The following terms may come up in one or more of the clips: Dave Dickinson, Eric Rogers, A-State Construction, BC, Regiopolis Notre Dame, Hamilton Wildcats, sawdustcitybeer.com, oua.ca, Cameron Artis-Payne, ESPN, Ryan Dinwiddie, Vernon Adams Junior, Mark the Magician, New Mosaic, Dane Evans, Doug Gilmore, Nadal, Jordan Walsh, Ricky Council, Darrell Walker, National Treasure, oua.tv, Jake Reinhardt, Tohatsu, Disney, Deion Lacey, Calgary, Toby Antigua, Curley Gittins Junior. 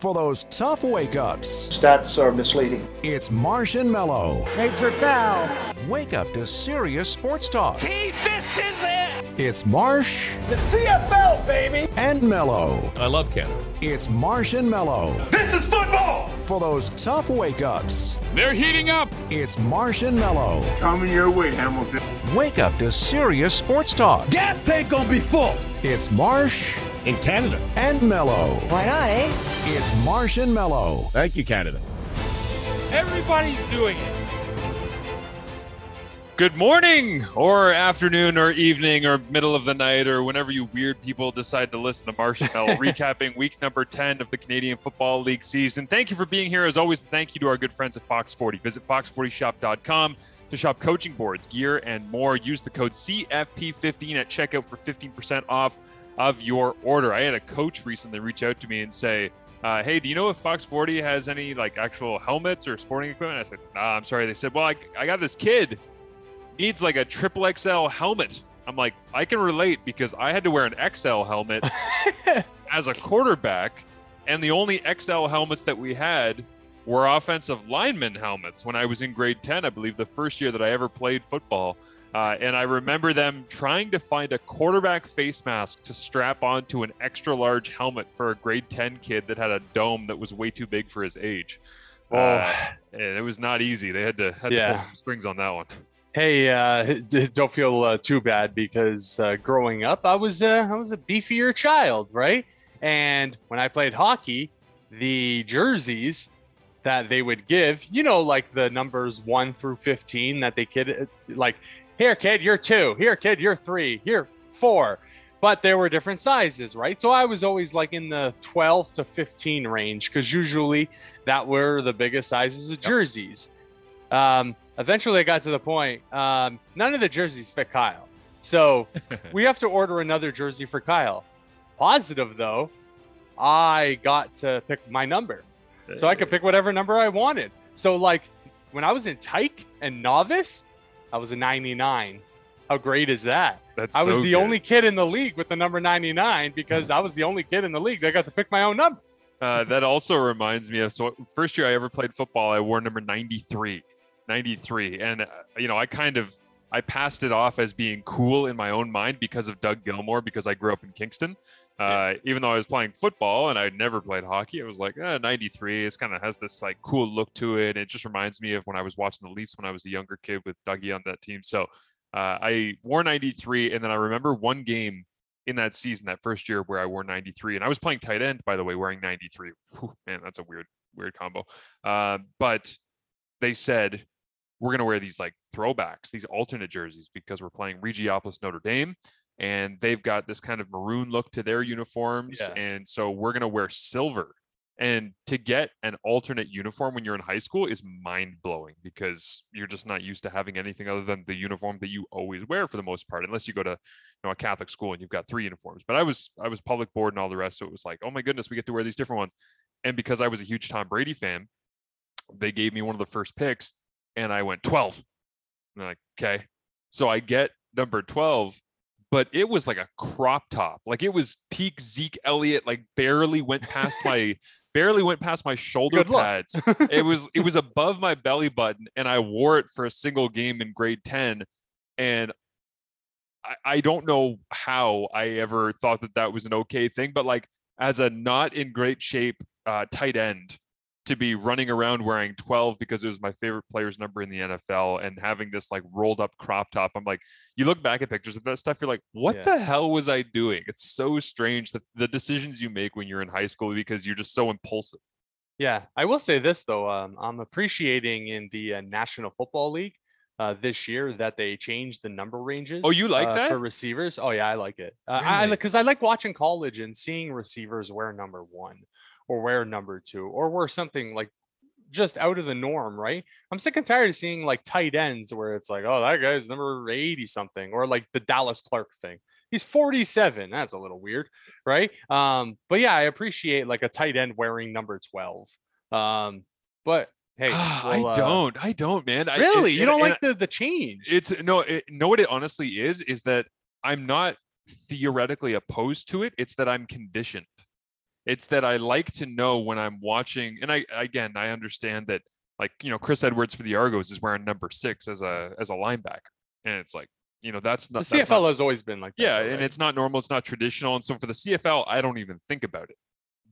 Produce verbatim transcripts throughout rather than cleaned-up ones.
for those tough wake-ups. Stats are misleading. It's Marsh and Mello. Nature foul. Wake up to serious sports talk. He fisted it. It's Marsh. The C F L, baby. And Mello. I love Canada. It's Marsh and Mello. This is football. For those tough wake-ups. They're heating up. It's Marsh and Mello. Coming your way, Hamilton. Wake up to serious sports talk. Gas tank gonna be full. It's Marsh. In Canada. And Mello. Why not, eh? It's Marsh and Mello. Thank you, Canada. Everybody's doing it. Good morning, or afternoon, or evening, or middle of the night, or whenever you weird people decide to listen to Marsh and Mello recapping week number ten of the Canadian Football League season. Thank you for being here. As always, thank you to our good friends at Fox forty. Visit fox forty shop dot com. to shop coaching boards, gear, and more. Use the code C F P fifteen at checkout for fifteen percent off of your order. I had a coach recently reach out to me and say, uh, hey, do you know if Fox forty has any like actual helmets or sporting equipment? I said, nah, I'm sorry. They said, well, I, I got this kid needs like a triple X L helmet. I'm like, I can relate because I had to wear an X L helmet as a quarterback, and the only X L helmets that we had were offensive lineman helmets when I was in grade ten, I believe, the first year that I ever played football. Uh, and I remember them trying to find a quarterback face mask to strap onto an extra large helmet for a grade ten kid that had a dome that was way too big for his age. Oh. Uh, it was not easy. They had to, had yeah. to pull some strings on that one. Hey, uh, don't feel uh, too bad because uh, growing up, I was, uh, I was a beefier child, right? And when I played hockey, the jerseys that they would give, you know, like the numbers one through fifteen that they kid, like, here, kid, you're two. Here, kid, you're three. Here, four. But there were different sizes, right? So I was always like in the twelve to fifteen range because usually that were the biggest sizes of jerseys. Um, eventually, I got to the point, um, none of the jerseys fit Kyle. So we have to order another jersey for Kyle. Positive, though, I got to pick my number. So I could pick whatever number I wanted. So like when I was in Tyke and novice, I was a ninety-nine. How great is that? That's I was so the good. only kid in the league with the number ninety-nine because I was the only kid in the league that got to pick my own number. Uh, that also reminds me of, so first year I ever played football, I wore number ninety-three, ninety-three. And, uh, you know, I kind of, I passed it off as being cool in my own mind because of Doug Gilmore, because I grew up in Kingston. Uh, even though I was playing football and I'd never played hockey, I was like, eh, ninety-three. It's kind of has this like cool look to it. It just reminds me of when I was watching the Leafs when I was a younger kid with Dougie on that team. So uh, I wore ninety-three. And then I remember one game in that season, that first year, where I wore ninety-three, and I was playing tight end, by the way, wearing ninety-three. Whew, man, that's a weird, weird combo. Uh, but they said, we're going to wear these like throwbacks, these alternate jerseys, because we're playing Regiopolis Notre Dame. And they've got this kind of maroon look to their uniforms. Yeah. And so we're going to wear silver. And to get an alternate uniform when you're in high school is mind-blowing because you're just not used to having anything other than the uniform that you always wear for the most part, unless you go to, you know, a Catholic school and you've got three uniforms. But I was I was public board and all the rest. So it was like, oh my goodness, we get to wear these different ones. And because I was a huge Tom Brady fan, they gave me one of the first picks and I went twelve. And they're like, okay. So I get number twelve. But it was like a crop top. Like it was peak Zeke Elliott, like barely went past my barely went past my shoulder pads. It was it was above my belly button, and I wore it for a single game in grade ten. And I, I don't know how I ever thought that that was an okay thing, but like as a not in great shape uh, tight end, to be running around wearing twelve because it was my favorite player's number in the N F L and having this like rolled up crop top. I'm like, you look back at pictures of that stuff, you're like, what yeah. the hell was I doing? It's so strange that the decisions you make when you're in high school because you're just so impulsive. Yeah. I will say this though. Um, I'm appreciating in the uh, National Football League uh, this year that they changed the number ranges. Oh, you like uh, that? For receivers. Oh yeah. I like it. Uh, really? I like, cause I like watching college and seeing receivers wear number one, or wear number two, or wear something like just out of the norm, right? I'm sick and tired of seeing like tight ends where it's like, oh, that guy's number eighty something, or like the Dallas Clark thing. He's forty-seven. That's a little weird, right? Um, but yeah, I appreciate like a tight end wearing number twelve. Um, but hey, well, I don't, uh, I don't, man. I, really, it, you don't it, like it, the the change? It's no, it, no. What it honestly is is that I'm not theoretically opposed to it. It's that I'm conditioned. It's that I like to know when I'm watching. And I, again, I understand that, like, you know, Chris Edwards for the Argos is wearing number six as a, as a linebacker. And it's like, you know, that's not, the that's C F L not, has always been like that. Yeah. Right? And it's not normal. It's not traditional. And so for the C F L, I don't even think about it.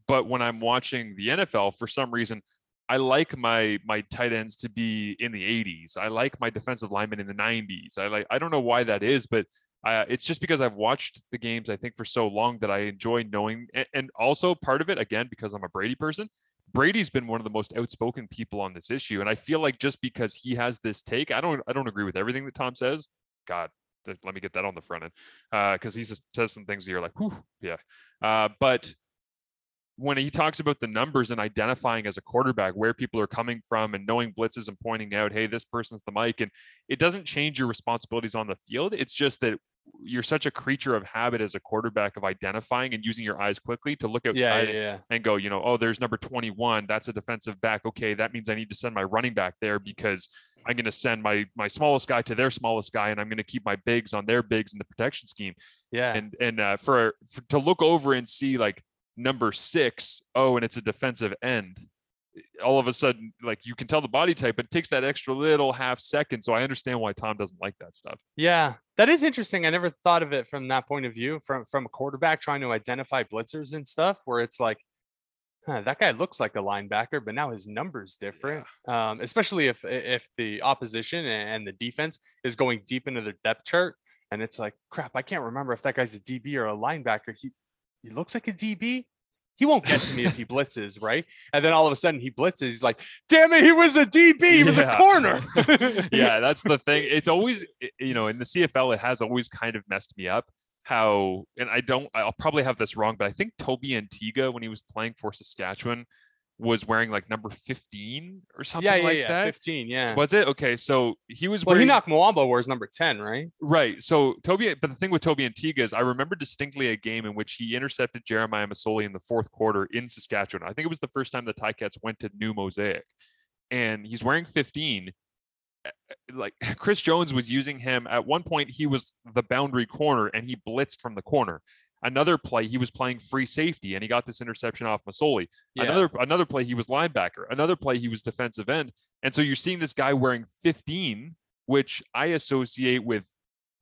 But when I'm watching the N F L, for some reason, I like my my tight ends to be in the eighties. I like my defensive linemen in the nineties. I like I don't know why that is, but uh, it's just because I've watched the games, I think, for so long that I enjoy knowing. And, and also part of it, again, because I'm a Brady person, Brady's been one of the most outspoken people on this issue. And I feel like just because he has this take, I don't I don't agree with everything that Tom says. God, let me get that on the front end, because uh, he just says some things that you're like, whew, yeah, uh, but. When he talks about the numbers and identifying as a quarterback where people are coming from and knowing blitzes and pointing out, hey, this person's the mic, and it doesn't change your responsibilities on the field. It's just that you're such a creature of habit as a quarterback of identifying and using your eyes quickly to look outside yeah, yeah, yeah. and go, you know, oh, there's number twenty-one. That's a defensive back. Okay, that means I need to send my running back there because I'm going to send my my smallest guy to their smallest guy, and I'm going to keep my bigs on their bigs in the protection scheme. Yeah, and and uh, for, for to look over and see like. Number six, oh, and it's a defensive end. All of a sudden, like, you can tell the body type, but it takes that extra little half second. So I understand why Tom doesn't like that stuff. Yeah, that is interesting. I never thought of it from that point of view, from from a quarterback trying to identify blitzers and stuff, where it's like, huh, that guy looks like a linebacker, but now his number's different. Yeah. Um, especially if if the opposition and the defense is going deep into their depth chart, and it's like, crap, I can't remember if that guy's a D B or a linebacker. He He looks like a D B. He won't get to me if he blitzes, right? And then all of a sudden he blitzes. He's like, damn it, he was a D B. He yeah. was a corner. Yeah, that's the thing. It's always, you know, in the C F L, it has always kind of messed me up how, and I don't, I'll probably have this wrong, but I think Toby Antigua, when he was playing for Saskatchewan, was wearing like number fifteen or something yeah, yeah, like yeah. that. fifteen, yeah. Was it? Okay, so he was well, wearing... Well, he knocked Mwamba wears number ten, right? Right. So Toby... But the thing with Toby Antigua is I remember distinctly a game in which he intercepted Jeremiah Masoli in the fourth quarter in Saskatchewan. I think it was the first time the Ticats went to New Mosaic. And he's wearing fifteen. Like, Chris Jones was using him. At one point, he was the boundary corner, and he blitzed from the corner. Another play, he was playing free safety, and he got this interception off Masoli. Yeah. Another another play, he was linebacker. Another play, he was defensive end. And so you're seeing this guy wearing fifteen, which I associate with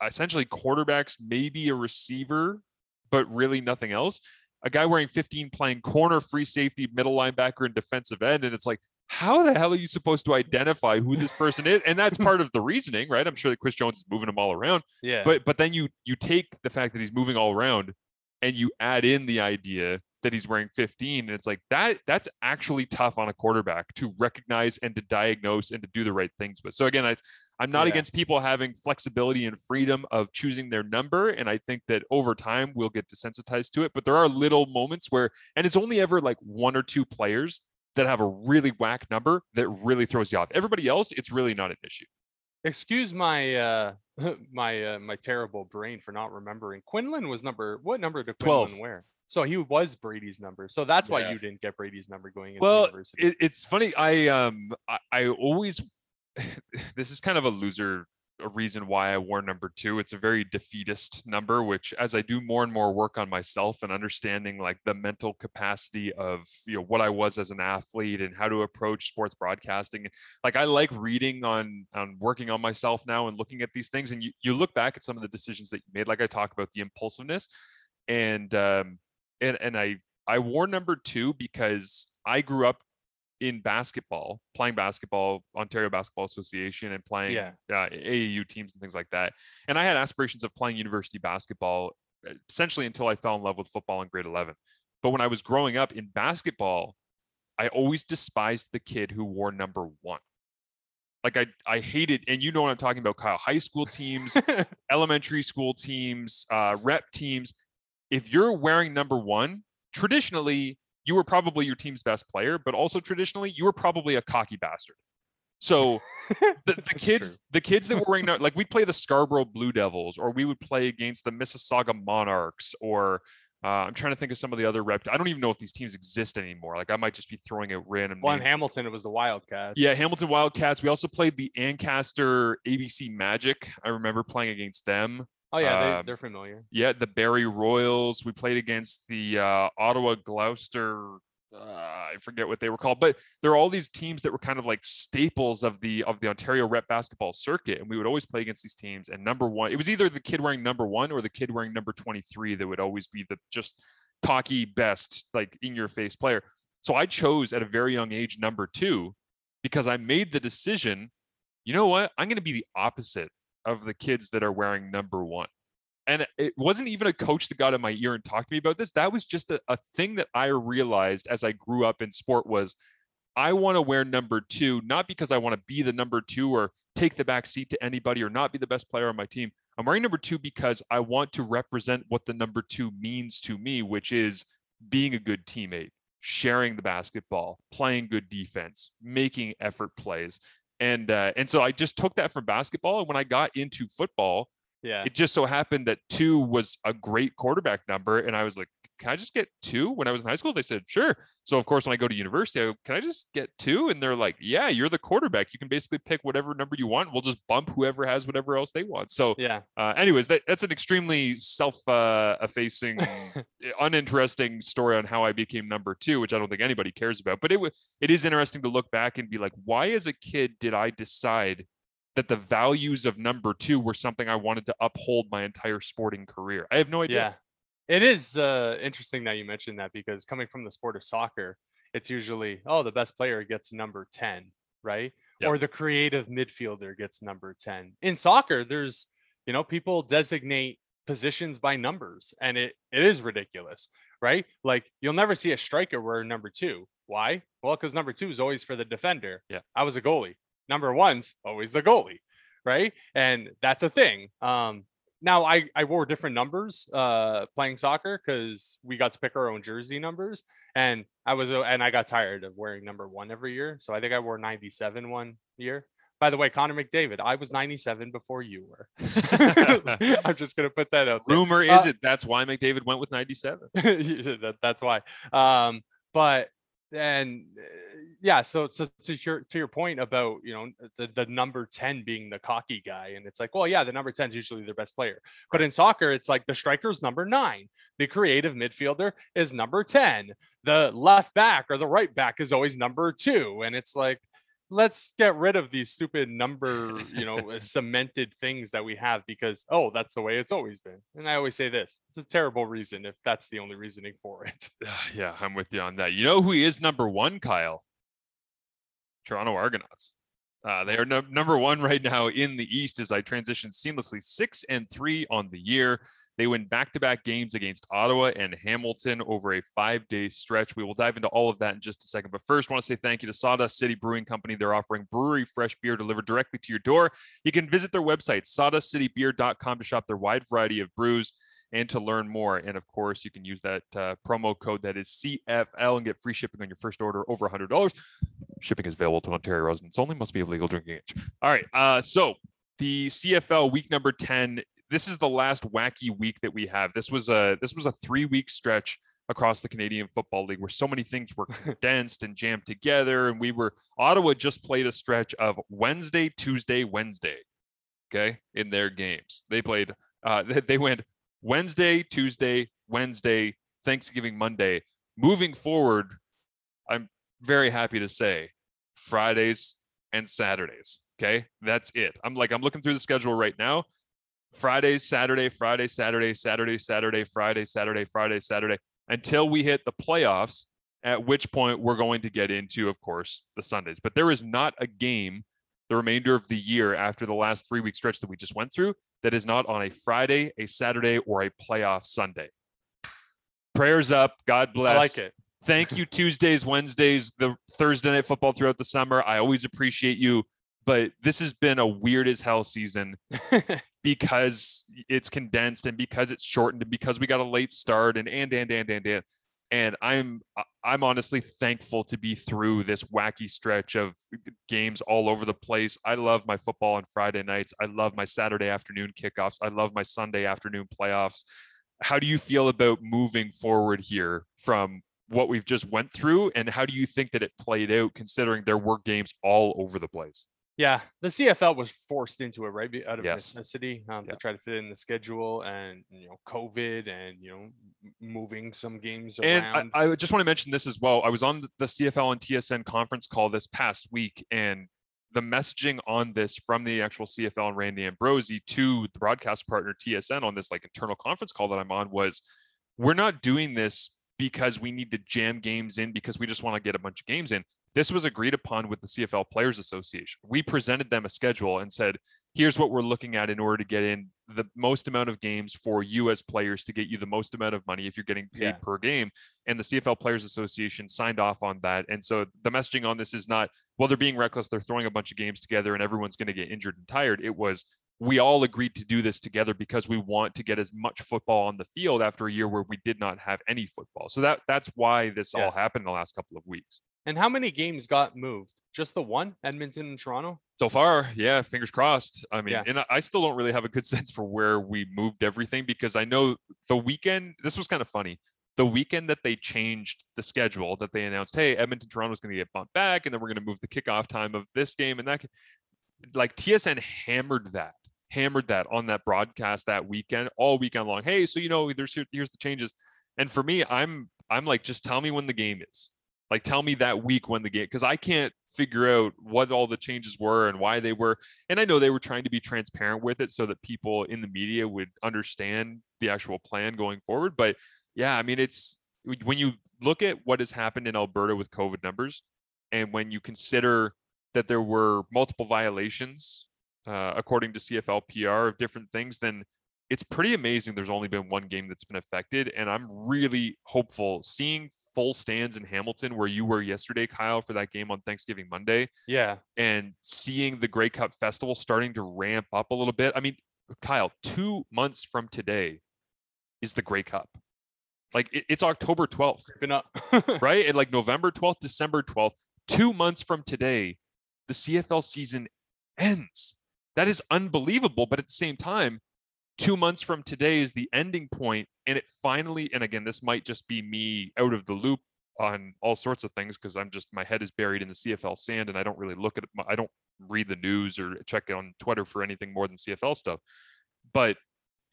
essentially quarterbacks, maybe a receiver, but really nothing else. A guy wearing fifteen playing corner, free safety, middle linebacker, and defensive end. And it's like, how the hell are you supposed to identify who this person is? And that's part of the reasoning, right? I'm sure that Chris Jones is moving them all around. Yeah. But but then you you take the fact that he's moving all around, and you add in the idea that he's wearing fifteen, and it's like that that's actually tough on a quarterback to recognize and to diagnose and to do the right things with. So again, I, I'm not yeah. against people having flexibility and freedom of choosing their number. And I think that over time we'll get desensitized to it, but there are little moments where, and it's only ever like one or two players that have a really whack number that really throws you off. Everybody else, it's really not an issue. Excuse my uh, my uh, my terrible brain for not remembering. Quinlan was number what number did Quinlan twelve. Wear? So he was Brady's number. So that's why yeah. you didn't get Brady's number going into well, university. It, it's funny. I um I, I always this is kind of a loser a reason why I wore number two. It's a very defeatist number, which as I do more and more work on myself and understanding like the mental capacity of, you know, what I was as an athlete and how to approach sports broadcasting. Like I like reading on on working on myself now and looking at these things. And you, you look back at some of the decisions that you made, like I talk about the impulsiveness. And um and and I I wore number two because I grew up in basketball, playing basketball, Ontario Basketball Association, and playing yeah. uh, A A U teams and things like that. And I had aspirations of playing university basketball essentially until I fell in love with football in grade eleven. But when I was growing up in basketball, I always despised the kid who wore number one. Like I, I hated, and you know what I'm talking about, Kyle, high school teams, elementary school teams, uh, rep teams. If you're wearing number one, traditionally, you were probably your team's best player, but also traditionally, you were probably a cocky bastard. So the, the kids, true. the kids that were wearing, like we'd play the Scarborough Blue Devils, or we would play against the Mississauga Monarchs, or uh, I'm trying to think of some of the other rep. I don't even know if these teams exist anymore. Like I might just be throwing out random. Well, names. In Hamilton, it was the Wildcats. Yeah, Hamilton Wildcats. We also played the Ancaster A B C Magic. I remember playing against them. Oh, yeah, they, they're familiar. Um, yeah, the Barrie Royals. We played against the uh, Ottawa Gloucester. Uh, I forget what they were called, but there are all these teams that were kind of like staples of the of the Ontario rep basketball circuit, and we would always play against these teams. And number one, it was either the kid wearing number one or the kid wearing number twenty-three that would always be the just cocky best, like in your face player. So I chose at a very young age number two because I made the decision, you know what, I'm going to be the opposite of the kids that are wearing number one. And it wasn't even a coach that got in my ear and talked to me about this. That was just a, a thing that I realized as I grew up in sport was I want to wear number two, not because I want to be the number two or take the back seat to anybody or not be the best player on my team. I'm wearing number two because I want to represent what the number two means to me, which is being a good teammate, sharing the basketball, playing good defense, making effort plays. And, uh, and so I just took that from basketball. And when I got into football, yeah, it just so happened that two was a great quarterback number. And I was like, can I just get two? When I was in high school, they said, sure. So of course, when I go to university, I go, can I just get two? And they're like, yeah, you're the quarterback. You can basically pick whatever number you want. We'll just bump whoever has whatever else they want. So yeah. Uh, anyways, that, that's an extremely self-effacing, uh, uninteresting story on how I became number two, which I don't think anybody cares about. But it w- it is interesting to look back and be like, why as a kid did I decide that the values of number two were something I wanted to uphold my entire sporting career? I have no idea. Yeah. It is uh, interesting that you mentioned that, because coming from the sport of soccer, it's usually, oh, the best player gets number ten, right? Yep. Or the creative midfielder gets number ten. In soccer, there's, you know, people designate positions by numbers, and it, it is ridiculous, right? Like, you'll never see a striker wear number two. Why? Well, because number two is always for the defender. Yeah. I was a goalie. Number one's always the goalie, right? And that's a thing. Um, Now, I, I wore different numbers uh, playing soccer because we got to pick our own jersey numbers, and I was and I got tired of wearing number one every year. So I think I wore ninety-seven one year. By the way, Connor McDavid, I was ninety-seven before you were. I'm just going to put that out there. Rumor uh, is it that's why McDavid went with ninety-seven. that, that's why. Um, but and uh, yeah, so, so to your to your point about, you know, the, the number ten being the cocky guy, and it's like, well, yeah, the number ten is usually their best player, but in soccer, it's like the striker's number nine, the creative midfielder is number ten, the left back or the right back is always number two, and it's like, let's get rid of these stupid number, you know, cemented things that we have because, oh, that's the way it's always been. And I always say this, it's a terrible reason if that's the only reasoning for it. Yeah, I'm with you on that. You know who is number one, Kyle? Toronto Argonauts. Uh, they are no- number one right now in the East as I transition seamlessly, six and three on the year. They win back-to-back games against Ottawa and Hamilton over a five-day stretch. We will dive into all of that in just a second. But first, I want to say thank you to Sawdust City Brewing Company. They're offering brewery fresh beer delivered directly to your door. You can visit their website, sawdust city beer dot com, to shop their wide variety of brews and to learn more. And of course, you can use that uh, promo code that is C F L and get free shipping on your first order over one hundred dollars. Shipping is available to Ontario residents only. Must be of legal drinking age. All right. Uh, so the C F L week number ten. This is the last wacky week that we have. This was a this was a three-week stretch across the Canadian Football League where so many things were condensed and jammed together. And we were Ottawa just played a stretch of Wednesday, Tuesday, Wednesday. Okay, in their games, they played. Uh, they went Wednesday, Tuesday, Wednesday, Thanksgiving Monday. Moving forward, I'm very happy to say Fridays and Saturdays. Okay, that's it. I'm like I'm looking through the schedule right now. Friday, Saturday, Friday, Saturday, Saturday, Saturday, Friday, Saturday, Friday, Saturday, until we hit the playoffs, at which point we're going to get into, of course, the Sundays. But there is not a game the remainder of the year after the last three-week stretch that we just went through that is not on a Friday, a Saturday, or a playoff Sunday. Prayers up. God bless. I like it. Thank you, Tuesdays, Wednesdays, the Thursday night football throughout the summer. I always appreciate you. But this has been a weird as hell season because it's condensed and because it's shortened and because we got a late start and, and, and, and, and, and, and I'm, I'm honestly thankful to be through this wacky stretch of games all over the place. I love my football on Friday nights. I love my Saturday afternoon kickoffs. I love my Sunday afternoon playoffs. How do you feel about moving forward here from what we've just went through? And how do you think that it played out considering there were games all over the place? Yeah, the C F L was forced into it, right, out of yes. necessity um, yeah. to try to fit in the schedule, and you know, COVID, and you know, moving some games and around. I, I just want to mention this as well. I was on the C F L and T S N conference call this past week, and the messaging on this from the actual C F L and Randy Ambrosi to the broadcast partner T S N on this like internal conference call that I'm on was, we're not doing this because we need to jam games in because we just want to get a bunch of games in. This was agreed upon with the C F L Players Association. We presented them a schedule and said, here's what we're looking at in order to get in the most amount of games for you as players to get you the most amount of money if you're getting paid yeah. per game. And the C F L Players Association signed off on that. And so the messaging on this is not, well, they're being reckless, they're throwing a bunch of games together and everyone's going to get injured and tired. It was, we all agreed to do this together because we want to get as much football on the field after a year where we did not have any football. So that that's why this yeah. all happened in the last couple of weeks. And how many games got moved? Just the one, Edmonton and Toronto? So far, yeah, fingers crossed. I mean, yeah. and I still don't really have a good sense for where we moved everything because I know the weekend, this was kind of funny. The weekend that they changed the schedule, that they announced, hey, Edmonton, Toronto's going to get bumped back, and then we're going to move the kickoff time of this game. And that, like, T S N hammered that, hammered that on that broadcast that weekend, all weekend long. Hey, so, you know, there's here, here's the changes. And for me, I'm I'm like, just tell me when the game is. Like, tell me that week when the game, because I can't figure out what all the changes were and why they were. And I know they were trying to be transparent with it so that people in the media would understand the actual plan going forward. But yeah, I mean, it's when you look at what has happened in Alberta with COVID numbers, and when you consider that there were multiple violations, uh, according to C F L P R, of different things, then it's pretty amazing there's only been one game that's been affected. And I'm really hopeful seeing full stands in Hamilton where you were yesterday, Kyle, for that game on Thanksgiving Monday. Yeah. And seeing the Grey Cup Festival starting to ramp up a little bit. I mean, Kyle, two months from today is the Grey Cup. Like, it, it's October twelfth. Up. Right? And like November twelfth, December twelfth, two months from today, the C F L season ends. That is unbelievable. But at the same time, two months from today is the ending point, and it finally, and again, this might just be me out of the loop on all sorts of things because I'm just, my head is buried in the C F L sand and I don't really look at it. I don't read the news or check it on Twitter for anything more than C F L stuff, but it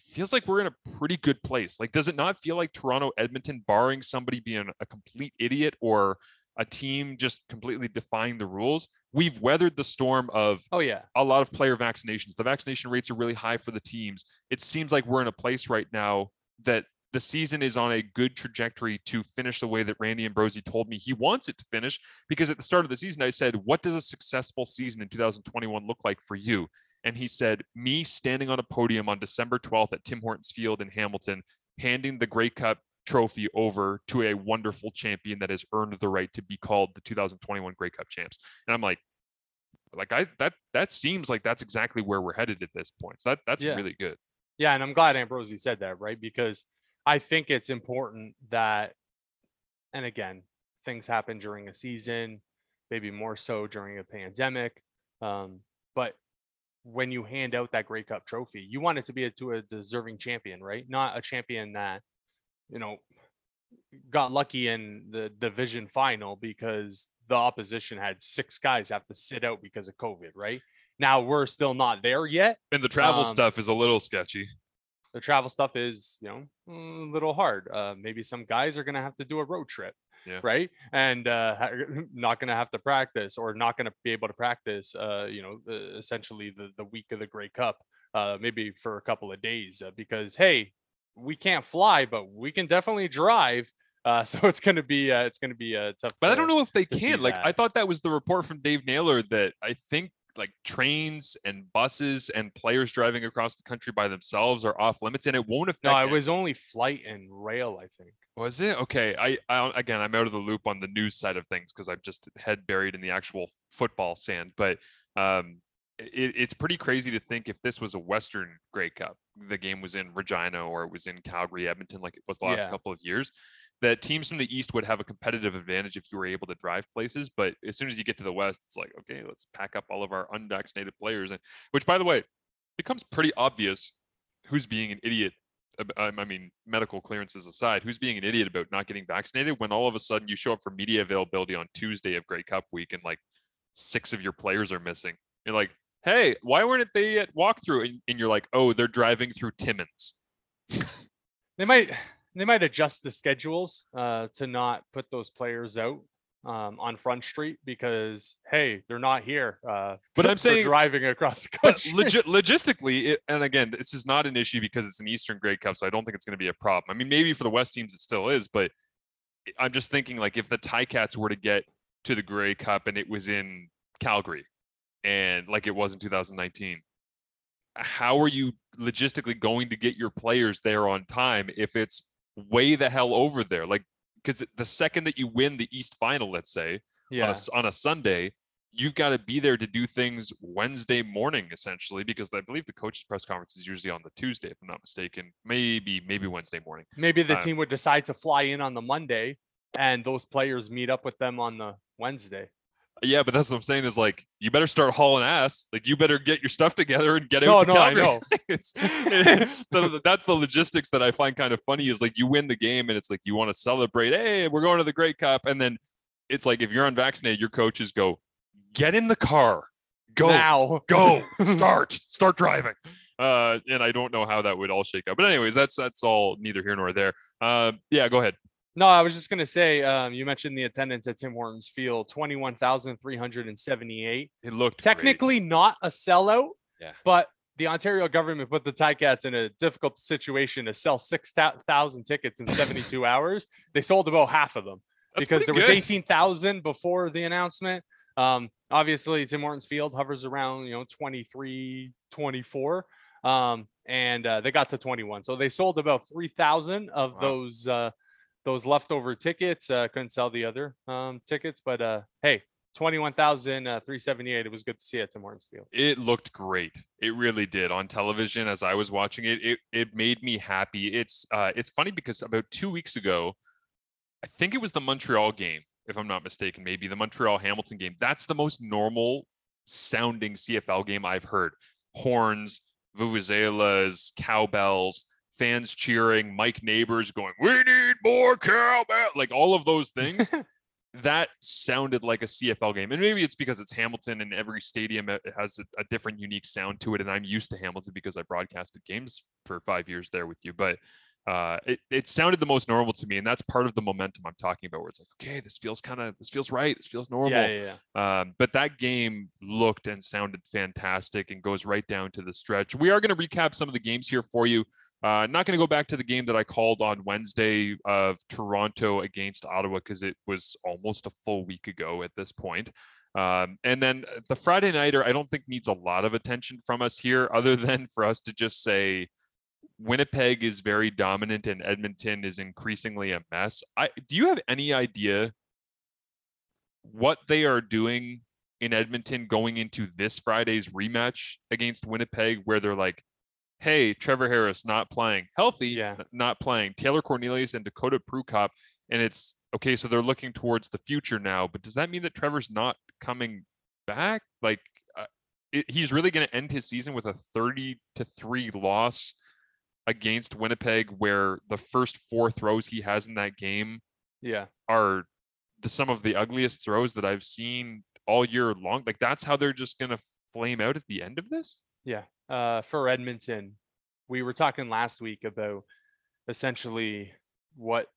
feels like we're in a pretty good place. Like, does it not feel like Toronto, Edmonton, barring somebody being a complete idiot or a team just completely defying the rules, we've weathered the storm of oh yeah a lot of player vaccinations. The vaccination rates are really high for the teams. It seems like we're in a place right now that the season is on a good trajectory to finish the way that Randy Ambrosi told me he wants it to finish, because at the start of the season I said, what does a successful season in two thousand twenty-one look like for you? And he said, me standing on a podium on December twelfth at Tim Hortons Field in Hamilton, handing the Grey Cup trophy over to a wonderful champion that has earned the right to be called the two thousand twenty-one Grey Cup champs. And I'm like, like I that that seems like that's exactly where we're headed at this point. So that that's yeah. really good. Yeah, and I'm glad Ambrosi said that, right? Because I think it's important that, and again, things happen during a season, maybe more so during a pandemic. Um, but when you hand out that Grey Cup trophy, you want it to be a, to a deserving champion, right? Not a champion that, you know, got lucky in the division final because the opposition had six guys have to sit out because of COVID, right? Now we're still not there yet. And the travel um, stuff is a little sketchy. The travel stuff is, you know, a little hard. Uh, maybe some guys are going to have to do a road trip, yeah. right? And uh, not going to have to practice or not going to be able to practice, uh, you know, the, essentially the, the week of the Grey Cup, uh, maybe for a couple of days uh, because, hey, we can't fly, but we can definitely drive. Uh, so it's going to be, uh, it's going to be uh, tough. But to, I don't know if they can, like, that. I thought that was the report from Dave Naylor that I think like trains and buses and players driving across the country by themselves are off limits, and it won't affect. No, it was only flight and rail, I think. Was it? Okay. I, I again, I'm out of the loop on the news side of things because I've just head buried in the actual football sand, but, um, It, it's pretty crazy to think if this was a Western Grey Cup, the game was in Regina or it was in Calgary, Edmonton, like it was the last yeah. couple of years, that teams from the East would have a competitive advantage if you were able to drive places. But as soon as you get to the West, it's like, okay, let's pack up all of our unvaccinated players. And which, by the way, becomes pretty obvious who's being an idiot. I mean, medical clearances aside, who's being an idiot about not getting vaccinated when all of a sudden you show up for media availability on Tuesday of Grey Cup week and like six of your players are missing. You're like, hey, why weren't they at walkthrough? And, and you're like, oh, they're driving through Timmins. They might they might adjust the schedules uh, to not put those players out um, on Front Street because, hey, they're not here. Uh, but I'm saying driving across the country. Log- logistically, it, and again, this is not an issue because it's an Eastern Grey Cup, so I don't think it's going to be a problem. I mean, maybe for the West teams it still is, but I'm just thinking, like, if the Ticats were to get to the Grey Cup and it was in Calgary, and like it was in two thousand nineteen, how are you logistically going to get your players there on time if it's way the hell over there? Like, because the second that you win the East Final, let's say, yeah. on, a, on a Sunday, you've got to be there to do things Wednesday morning, essentially, because I believe the coach's press conference is usually on the Tuesday, if I'm not mistaken. Maybe, maybe Wednesday morning. Maybe the um, team would decide to fly in on the Monday and those players meet up with them on the Wednesday. Yeah, but that's what I'm saying is, like, you better start hauling ass. Like, you better get your stuff together and get out no, to Calgary. No, I know. it's, it's, the, that's the logistics that I find kind of funny is, like, you win the game and it's like you want to celebrate. Hey, we're going to the Grey Cup. And then it's like if you're unvaccinated, your coaches go, get in the car. Go. Now. Go. Start. Start driving. Uh, and I don't know how that would all shake out. But anyways, that's that's all neither here nor there. Uh, yeah, go ahead. No, I was just going to say, um, you mentioned the attendance at Tim Hortons Field, twenty-one thousand three hundred seventy-eight. It looked technically great. Not a sellout, yeah. But the Ontario government put the Ticats in a difficult situation to sell six thousand tickets in seventy-two hours. They sold about half of them. That's because there was good. eighteen thousand before the announcement. Um, obviously, Tim Hortons Field hovers around, you know, twenty-three, twenty-four. Um, and uh, they got to twenty-one. So they sold about three thousand of wow. those uh Those leftover tickets, uh, couldn't sell the other um, tickets, but uh, hey, twenty-one thousand three hundred seventy-eight. It was good to see at Tim Hortons Field. It looked great. It really did on television. As I was watching it, it it made me happy. It's uh, it's funny because about two weeks ago, I think it was the Montreal game, if I'm not mistaken, maybe the Montreal Hamilton game. That's the most normal sounding C F L game I've heard. Horns, vuvuzelas, cowbells. Fans cheering, Mike Neighbors going, we need more cowbell, like all of those things. That sounded like a C F L game. And maybe it's because it's Hamilton and every stadium has a, a different unique sound to it. And I'm used to Hamilton because I broadcasted games for five years there with you. But uh, it, it sounded the most normal to me. And that's part of the momentum I'm talking about where it's like, okay, this feels kind of, this feels right. This feels normal. Yeah, yeah, yeah. Um, but that game looked and sounded fantastic and goes right down to the stretch. We are going to recap some of the games here for you. Uh, not going to go back to the game that I called on Wednesday of Toronto against Ottawa because it was almost a full week ago at this point. Um, and then the Friday nighter, I don't think needs a lot of attention from us here other than for us to just say Winnipeg is very dominant and Edmonton is increasingly a mess. I, do you have any idea what they are doing in Edmonton going into this Friday's rematch against Winnipeg where they're like, hey, Trevor Harris not playing, healthy, yeah. not playing, Taylor Cornelius and Dakota Prukop. And it's okay, so they're looking towards the future now, but does that mean that Trevor's not coming back? Like, uh, it, he's really going to end his season with a thirty to three loss against Winnipeg, where the first four throws he has in that game yeah. are the, some of the ugliest throws that I've seen all year long. Like, that's how they're just going to flame out at the end of this? Yeah. Uh, for Edmonton, we were talking last week about essentially what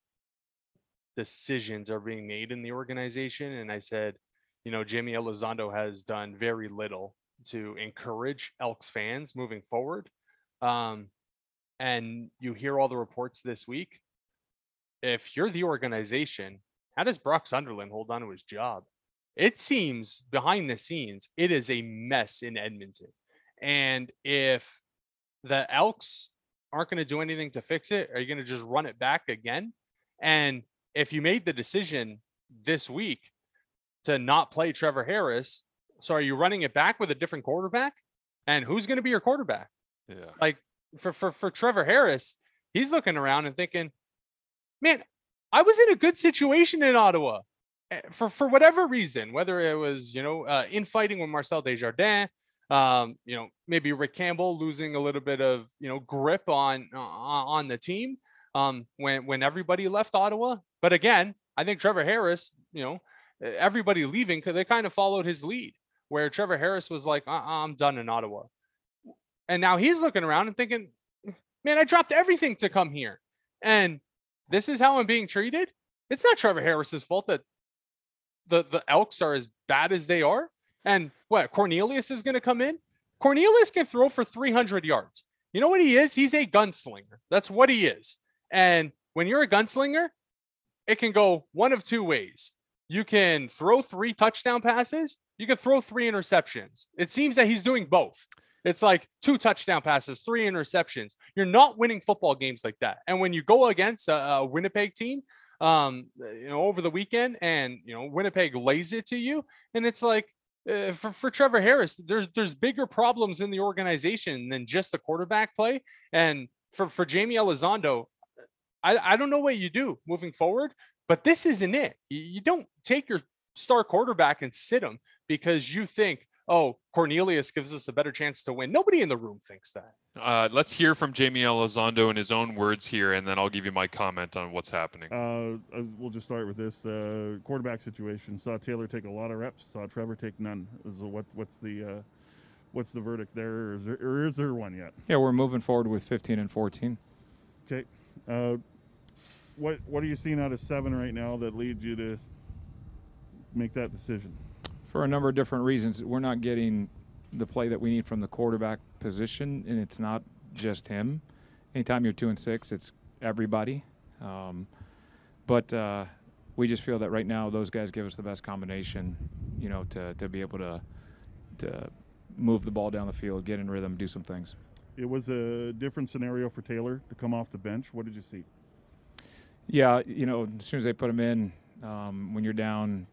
decisions are being made in the organization. And I said, you know, Jamie Elizondo has done very little to encourage Elks fans moving forward. Um, and you hear all the reports this week. If you're the organization, how does Brock Sunderland hold on to his job? It seems behind the scenes, it is a mess in Edmonton. And if the Elks aren't going to do anything to fix it, are you going to just run it back again? And if you made the decision this week to not play Trevor Harris, so are you running it back with a different quarterback? And who's going to be your quarterback? Yeah. Like for, for, for Trevor Harris, he's looking around and thinking, man, I was in a good situation in Ottawa for, for whatever reason, whether it was, you know, uh, infighting with Marcel Desjardins, Um, you know, maybe Rick Campbell losing a little bit of, you know, grip on, uh, on the team, um, when, when everybody left Ottawa. But again, I think Trevor Harris, you know, everybody leaving because they kind of followed his lead. where Trevor Harris was like, uh, uh-uh, I'm done in Ottawa. And now he's looking around and thinking, man, I dropped everything to come here. And this is how I'm being treated. It's not Trevor Harris's fault that the, the Elks are as bad as they are. And what, Cornelius is going to come in? Cornelius can throw for three hundred yards. You know what he is? He's a gunslinger. That's what he is. And when you're a gunslinger, it can go one of two ways. You can throw three touchdown passes. You can throw three interceptions. It seems that he's doing both. It's like two touchdown passes, three interceptions. You're not winning football games like that. And when you go against a, a Winnipeg team, um, you know, over the weekend, and you know Winnipeg lays it to you, and it's like uh, for for Trevor Harris, there's there's bigger problems in the organization than just the quarterback play. And for for Jamie Elizondo, I I don't know what you do moving forward, but this isn't it. You, you don't take your star quarterback and sit him because you think, oh, Cornelius gives us a better chance to win. Nobody in the room thinks that. Uh, let's hear from Jamie Elizondo in his own words here, and then I'll give you my comment on what's happening. Uh, we'll just start with this uh, quarterback situation. Saw Taylor take a lot of reps. Saw Trevor take none. So what, what's the uh, what's the verdict there? Or is, there, or is there one yet? Yeah, we're moving forward with fifteen and fourteen. Okay. Uh, what what are you seeing out of seven right now that leads you to make that decision? For a number of different reasons. We're not getting the play that we need from the quarterback position, and it's not just him. Anytime you're two and six, it's everybody. Um, but uh, we just feel that right now those guys give us the best combination, you know, to, to be able to to move the ball down the field, get in rhythm, do some things. It was a different scenario for Taylor to come off the bench. What did you see? Yeah, you know, as soon as they put him in, um, when you're down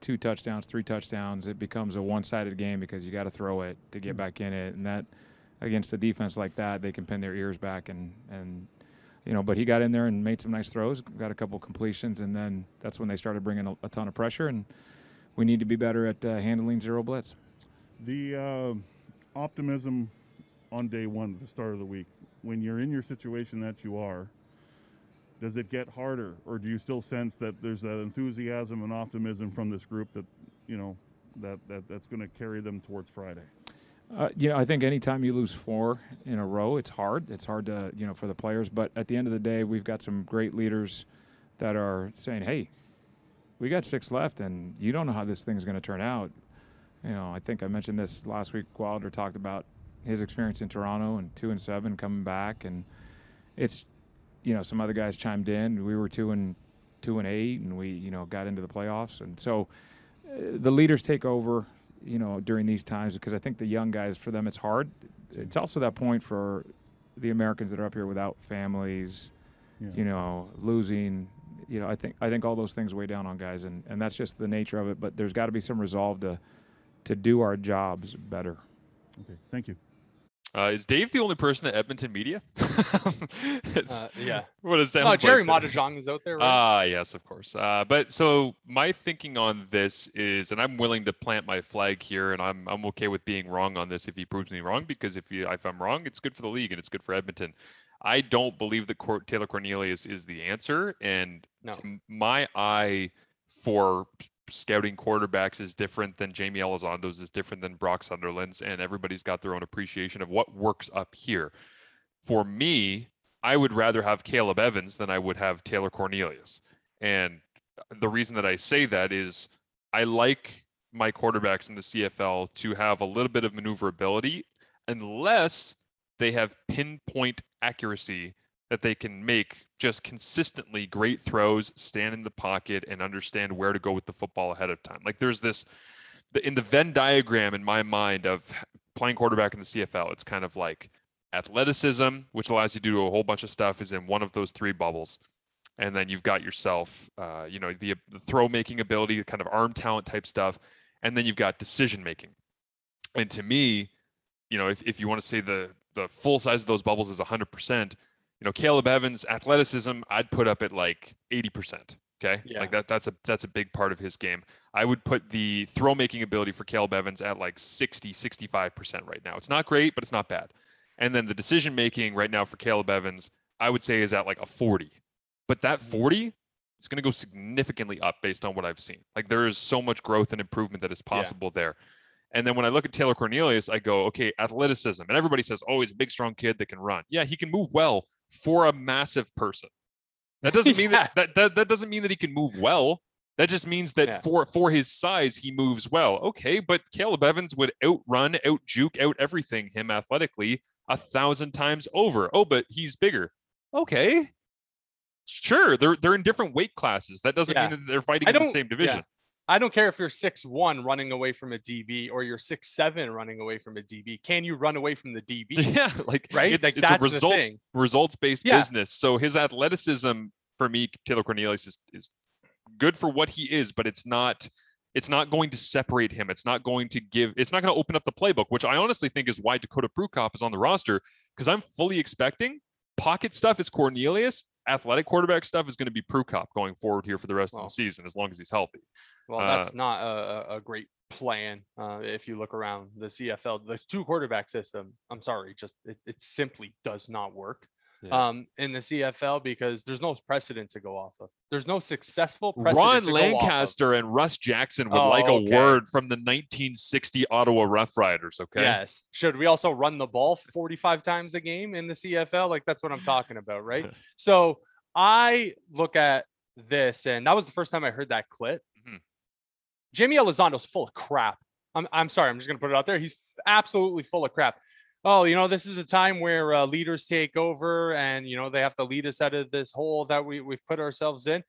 two touchdowns, three touchdowns, it becomes a one-sided game because you got to throw it to get back in it. And that against a defense like that, they can pin their ears back. And, and you know, but he got in there and made some nice throws, got a couple completions, and then that's when they started bringing a, a ton of pressure. And we need to be better at uh, handling zero blitz. The uh, optimism on day one, at the start of the week, when you're in your situation that you are, does it get harder, or do you still sense that there's that enthusiasm and optimism from this group that, you know, that, that that's going to carry them towards Friday? Uh, you know, I think anytime you lose four in a row, it's hard. It's hard to, you know, for the players. But at the end of the day, we've got some great leaders that are saying, hey, we got six left, and you don't know how this thing's going to turn out. You know, I think I mentioned this last week. Wilder talked about his experience in Toronto and two and seven coming back, and it's, you know, some other guys chimed in. We were two and two and eight, and we, you know, got into the playoffs. And so uh, the leaders take over, you know, during these times, because I think the young guys, for them, it's hard. It's also that point for the Americans that are up here without families, yeah. you know, losing. You know, I think I think all those things weigh down on guys, and, and that's just the nature of it. But there's got to be some resolve to to do our jobs better. Okay, thank you. Uh, is Dave the only person at Edmonton media? uh, yeah. What does that? Oh, Jerry like Madajong is out there, right? Ah, uh, yes, of course. Uh, but so my thinking on this is, and I'm willing to plant my flag here, and I'm I'm okay with being wrong on this if he proves me wrong, because if you if I'm wrong, it's good for the league and it's good for Edmonton. I don't believe that Cor- Taylor Cornelius is the answer, and no. My eye for scouting quarterbacks is different than Jamie Elizondo's, is different than Brock Sunderland's, and everybody's got their own appreciation of what works up here. For me, I would rather have Caleb Evans than I would have Taylor Cornelius. And the reason that I say that is I like my quarterbacks in the C F L to have a little bit of maneuverability unless they have pinpoint accuracy that they can make just consistently great throws, stand in the pocket, and understand where to go with the football ahead of time. Like there's this, in the Venn diagram in my mind of playing quarterback in the C F L, it's kind of like athleticism, which allows you to do a whole bunch of stuff, is in one of those three bubbles. And then you've got yourself, uh, you know, the, the throw-making ability, the kind of arm talent type stuff. And then you've got decision-making. And to me, you know, if, if you want to say the, the full size of those bubbles is one hundred percent, you know, Caleb Evans' athleticism, I'd put up at like eighty percent. Okay. Yeah. Like that, that's a, that's a big part of his game. I would put the throw making ability for Caleb Evans at like sixty, sixty-five percent right now. It's not great, but it's not bad. And then the decision making right now for Caleb Evans, I would say is at like a forty, but that forty It's going to go significantly up based on what I've seen. Like, there is so much growth and improvement that is possible yeah. there. And then when I look at Taylor Cornelius, I go, okay, athleticism. And everybody says, oh, he's a big, strong kid that can run. Yeah, he can move well for a massive person. That doesn't mean yeah. that, that, that that doesn't mean that he can move well. That just means that yeah. for, for his size, he moves well. Okay, but Caleb Evans would outrun, out-juke, out-everything him athletically a thousand times over. Oh, but he's bigger. Okay. Sure, they're they're in different weight classes. That doesn't yeah. mean that they're fighting in the same division. Yeah. I don't care if you're six one running away from a D B or you're six seven running away from a D B. Can you run away from the D B? Yeah, like, right? It's, like, it's that's a results, results-based yeah. business. So his athleticism, for me, Taylor Cornelius is, is good for what he is, but it's not it's not going to separate him. It's not going to give, it's not going to open up the playbook, which I honestly think is why Dakota Prukop is on the roster, because I'm fully expecting pocket stuff is Cornelius. Athletic quarterback stuff is going to be Prukop going forward here for the rest well, of the season, as long as he's healthy. Well, uh, that's not a, a great plan. Uh, if you look around the C F L, the two quarterback system, I'm sorry, just it, it simply does not work yeah. um, in the C F L, because there's no precedent to go off of. There's no successful precedent. Ron to Lancaster go off of. And Russ Jackson would oh, like a okay. word from the nineteen sixty Ottawa Rough Riders. Okay. Yes. Should we also run the ball forty-five times a game in the C F L? Like, that's what I'm talking about, right? So I look at this, and that was the first time I heard that clip. Mm-hmm. Jamie Elizondo's full of crap. I'm I'm sorry. I'm just gonna put it out there. He's absolutely full of crap. Oh, you know, this is a time where uh, leaders take over and, you know, they have to lead us out of this hole that we, we've put ourselves in.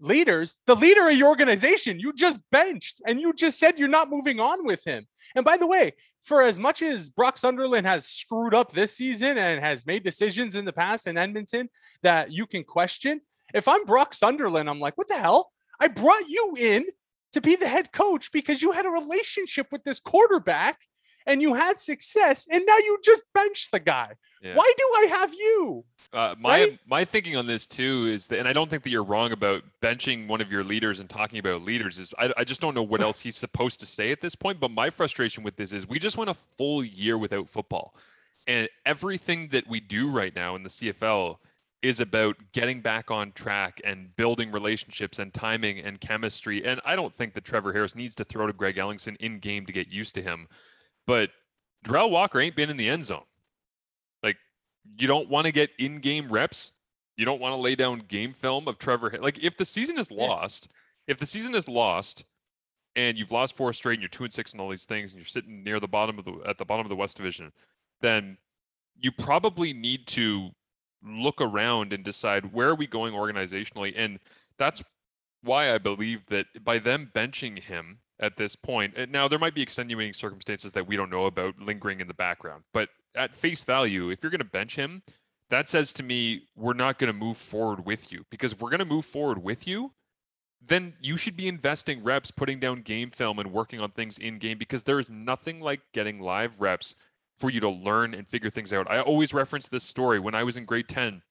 Leaders, the leader of your organization, you just benched and you just said you're not moving on with him. And by the way, for as much as Brock Sunderland has screwed up this season and has made decisions in the past in Edmonton that you can question, if I'm Brock Sunderland, I'm like, what the hell? I brought you in to be the head coach because you had a relationship with this quarterback and you had success, and now you just bench the guy. Yeah. Why do I have you? Uh, my right? my thinking on this, too, is that, and I don't think that you're wrong about benching one of your leaders and talking about leaders, is I, I just don't know what else he's supposed to say at this point, but my frustration with this is we just went a full year without football, and everything that we do right now in the C F L is about getting back on track and building relationships and timing and chemistry, and I don't think that Trevor Harris needs to throw to Greg Ellingson in-game to get used to him. But Darrell Walker ain't been in the end zone. Like, you don't want to get in-game reps. You don't want to lay down game film of Trevor. Like, if the season is lost, if the season is lost and you've lost four straight and you're two and six and all these things and you're sitting near the bottom of the at the bottom of the West Division, then you probably need to look around and decide where are we going organizationally. And that's why I believe that by them benching him at this point, and now there might be extenuating circumstances that we don't know about lingering in the background, but at face value, if you're going to bench him, that says to me, we're not going to move forward with you, because if we're going to move forward with you, then you should be investing reps, putting down game film and working on things in game, because there is nothing like getting live reps for you to learn and figure things out. I always reference this story. When I was in grade ten,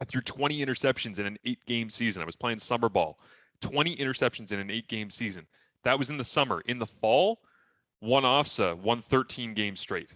I threw twenty interceptions in an eight game season. I was playing summer ball, twenty interceptions in an eight game season. That was in the summer. In the fall, one O F S A won thirteen games straight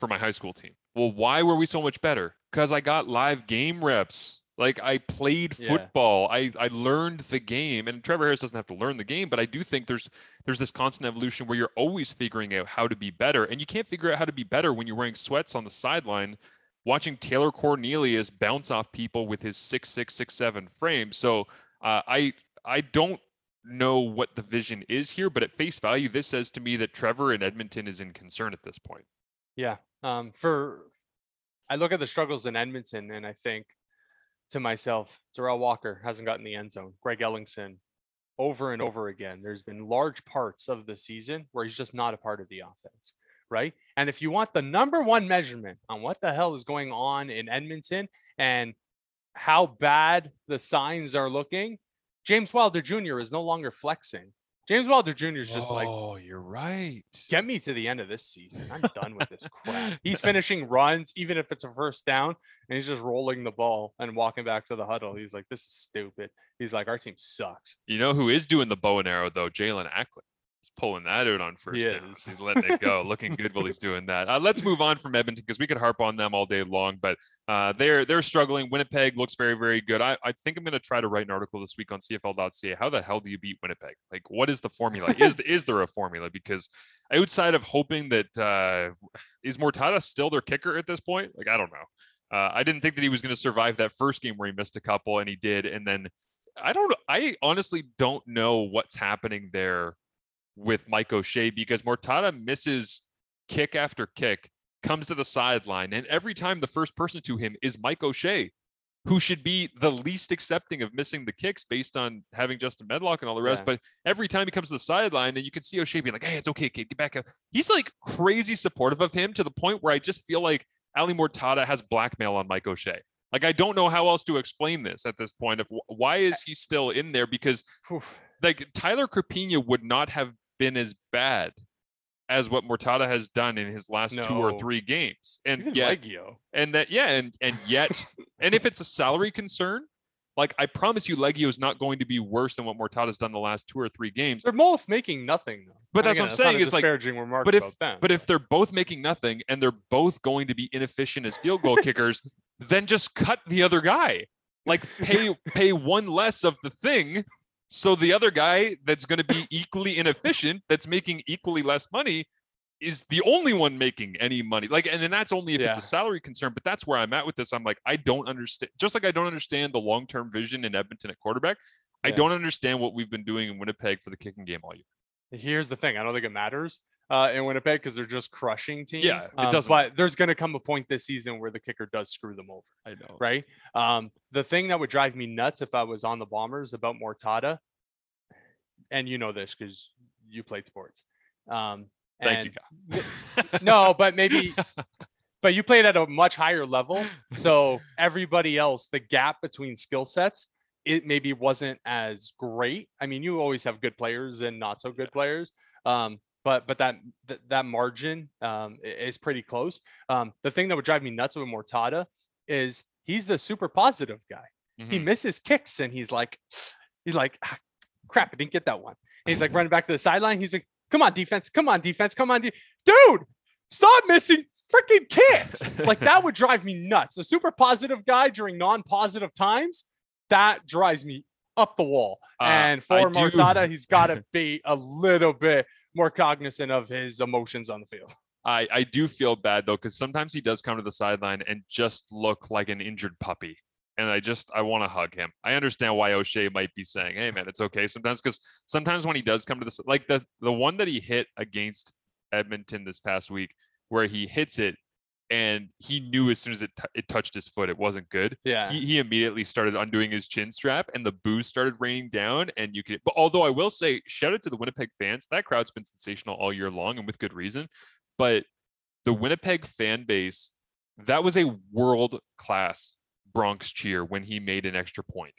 for my high school team. Well, why were we so much better? Because I got live game reps. Like, I played yeah. football. I, I learned the game. And Trevor Harris doesn't have to learn the game, but I do think there's there's this constant evolution where you're always figuring out how to be better. And you can't figure out how to be better when you're wearing sweats on the sideline, watching Taylor Cornelius bounce off people with his six six, six seven frame. So uh, I I don't know what the vision is here, but at face value, this says to me that Trevor and Edmonton is in concern at this point. Yeah. Um, for, I look at the struggles in Edmonton and I think to myself, Darrell Walker hasn't gotten the end zone. Greg Ellingson, over and over again, there's been large parts of the season where he's just not a part of the offense. Right. And if you want the number one measurement on what the hell is going on in Edmonton and how bad the signs are looking, James Wilder Junior is no longer flexing. James Wilder Junior is just oh, like, oh, you're right. Get me to the end of this season. I'm done with this crap. He's finishing runs, even if it's a first down, and he's just rolling the ball and walking back to the huddle. He's like, this is stupid. He's like, our team sucks. You know who is doing the bow and arrow, though? Jalen Acklin. He's pulling that out on first. Yeah. Days. He's letting it go. Looking good while he's doing that. Uh, let's move on from Edmonton because we could harp on them all day long, but uh, they're they're struggling. Winnipeg looks very, very good. I, I think I'm going to try to write an article this week on C F L dot C A. How the hell do you beat Winnipeg? Like, what is the formula? Is, is there a formula? Because outside of hoping that uh, is Mortada still their kicker at this point? Like, I don't know. Uh, I didn't think that he was going to survive that first game where he missed a couple, and he did. And then I don't, I honestly don't know what's happening there with Mike O'Shea, because Mortada misses kick after kick, comes to the sideline, and every time the first person to him is Mike O'Shea, who should be the least accepting of missing the kicks based on having Justin Medlock and all the rest. Yeah. But every time he comes to the sideline, and you can see O'Shea being like, hey, it's okay, kid, get back up. He's like crazy supportive of him to the point where I just feel like Ali Mortada has blackmail on Mike O'Shea. Like, I don't know how else to explain this at this point of why is he still in there? Because oof, like Tyler Krapina would not have been as bad as what Mortada has done in his last no. two or three games. And yeah, and that, yeah. And, and yet, and if it's a salary concern, like I promise you, Leggio is not going to be worse than what Mortada's done the last two or three games. They're both making nothing, though. But that's again, what I'm saying is like, remark but if, about them, but if they're both making nothing and they're both going to be inefficient as field goal kickers, then just cut the other guy, like pay, pay one less of the thing. So the other guy that's going to be equally inefficient, that's making equally less money, is the only one making any money. Like, and then that's only if yeah. it's a salary concern, but that's where I'm at with this. I'm like, I don't understand. Just like I don't understand the long-term vision in Edmonton at quarterback, yeah. I don't understand what we've been doing in Winnipeg for the kicking game all year. Here's the thing. I don't think it matters uh, in Winnipeg because they're just crushing teams. Yeah, it doesn't. Um, but there's going to come a point this season where the kicker does screw them over. I know. Right? Um, the thing that would drive me nuts if I was on the Bombers about Mortada, and you know this because you played sports. Um, Thank and, you, God. No, but maybe... But you played at a much higher level. So everybody else, the gap between skill sets, it maybe wasn't as great. I mean, you always have good players and not so good yeah. players. Um, but, but that, th- that margin um, is pretty close. Um, the thing that would drive me nuts with Mortada is he's the super positive guy. Mm-hmm. He misses kicks and he's like, he's like, ah, crap, I didn't get that one. And he's like running back to the sideline. He's like, come on defense, come on defense, come on. De- Dude, stop missing freaking kicks. Like that would drive me nuts. The super positive guy during non-positive times, that drives me up the wall. Uh, and for I Mortada, do. he's got to be a little bit more cognizant of his emotions on the field. I, I do feel bad, though, because sometimes he does come to the sideline and just look like an injured puppy. And I just, I want to hug him. I understand why O'Shea might be saying, hey, man, it's okay sometimes, because sometimes when he does come to the, like the, the one that he hit against Edmonton this past week where he hits it, and he knew as soon as it, t- it touched his foot, it wasn't good. Yeah. He, he immediately started undoing his chin strap, and the booze started raining down. And you could, but although I will say, shout out to the Winnipeg fans. That crowd's been sensational all year long, and with good reason. But the Winnipeg fan base, that was a world class Bronx cheer when he made an extra point.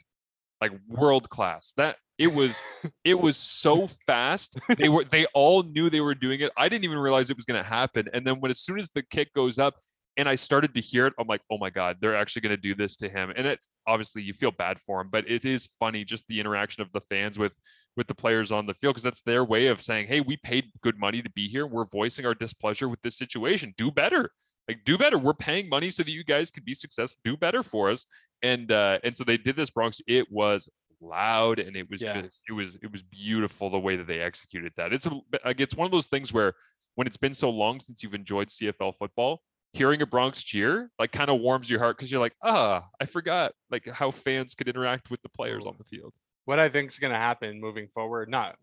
Like world class. That it was, it was so fast. They were, they all knew they were doing it. I didn't even realize it was going to happen. And then when, as soon as the kick goes up and I started to hear it, I'm like, oh my God, they're actually going to do this to him. And it's obviously you feel bad for him, but it is funny. Just the interaction of the fans with, with the players on the field. Cause that's their way of saying, hey, we paid good money to be here. We're voicing our displeasure with this situation. Do better. Like, do better. We're paying money so that you guys could be successful. Do better for us. And uh, and so they did this Bronx. It was loud, and it was yeah. just it was it was beautiful the way that they executed that. It's a, like, it's one of those things where when it's been so long since you've enjoyed C F L football, hearing a Bronx cheer like kind of warms your heart because you're like, ah, I forgot like how fans could interact with the players on the field. What I think is going to happen moving forward, not